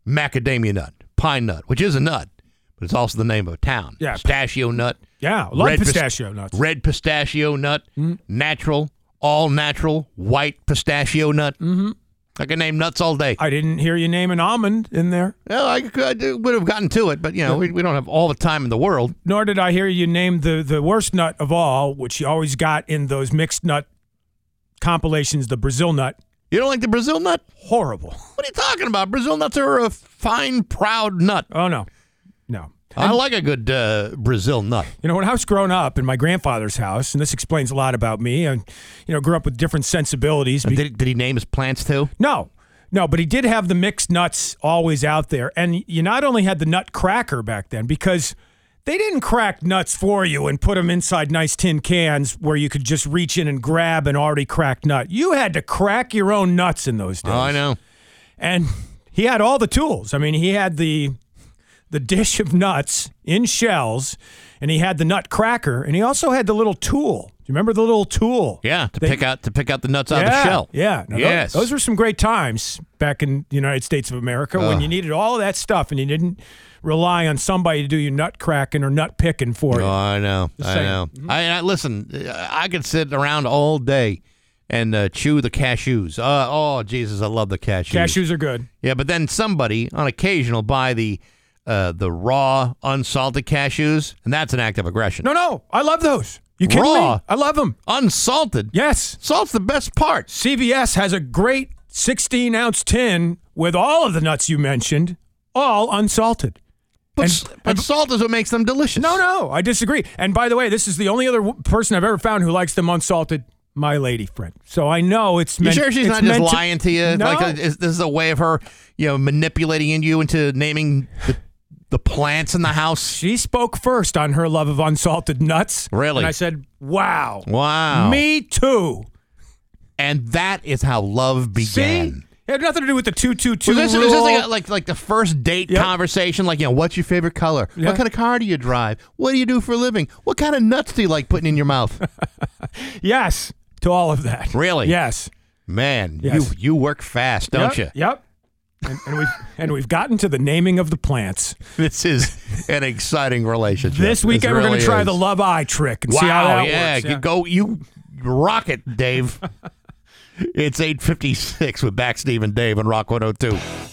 macadamia nut, pine nut, which is a nut, but it's also the name of a town. Yeah. Pistachio nut. Yeah, I love pistachio nuts. Red pistachio nut, mm-hmm. Natural, all natural, white pistachio nut. Mm-hmm. I can name nuts all day. I didn't hear you name an almond in there. Well, I would have gotten to it, but, you know, we don't have all the time in the world. Nor did I hear you name the worst nut of all, which you always got in those mixed nut compilations, the Brazil nut. You don't like the Brazil nut? Horrible. What are you talking about? Brazil nuts are a fine, proud nut. Oh, no. No. I like a good Brazil nut. You know, when I was growing up in my grandfather's house, and this explains a lot about me, and, you know, grew up with different sensibilities. Did he name his plants, too? No. No, but he did have the mixed nuts always out there. And you not only had the nut cracker back then, because they didn't crack nuts for you and put them inside nice tin cans where you could just reach in and grab an already cracked nut. You had to crack your own nuts in those days. Oh, I know. And he had all the tools. I mean, he had the dish of nuts in shells, and he had the nut cracker, and he also had the little tool. Do you remember the little tool? Yeah, to pick out the nuts out of the shell. Yeah. Now, yes. Those were some great times back in the United States of America when you needed all of that stuff, and you didn't rely on somebody to do your nut cracking or nut picking for you. Oh, I know. Mm-hmm. Listen, I could sit around all day and chew the cashews. Oh, Jesus, I love the cashews. Cashews are good. Yeah, but then somebody on occasion will buy the raw, unsalted cashews, and that's an act of aggression. No, I love those. You kidding me? I love them. Unsalted? Yes. Salt's the best part. CVS has a great 16-ounce tin with all of the nuts you mentioned, all unsalted. But salt is what makes them delicious. No, I disagree. And by the way, this is the only other person I've ever found who likes them unsalted. My lady friend. So I know it's meant to... You sure she's not just lying to you? No. Like this is a way of her, you know, manipulating you into naming the plants in the house. She spoke first on her love of unsalted nuts. Really? And I said, wow. Wow. Me too. And that is how love began. See? It had nothing to do with the 2-2-2 rule. This is like the first date conversation. Like, you know, what's your favorite color? Yep. What kind of car do you drive? What do you do for a living? What kind of nuts do you like putting in your mouth? Yes. To all of that. Really? Yes. Man, yes. You work fast, don't you? Yep. And we've gotten to the naming of the plants. This is an exciting relationship. This weekend we're going to try the love eye trick and see how that works. Yeah, you rock it, Dave. It's 8:56 with Back, Steve, and Dave on Rock 102.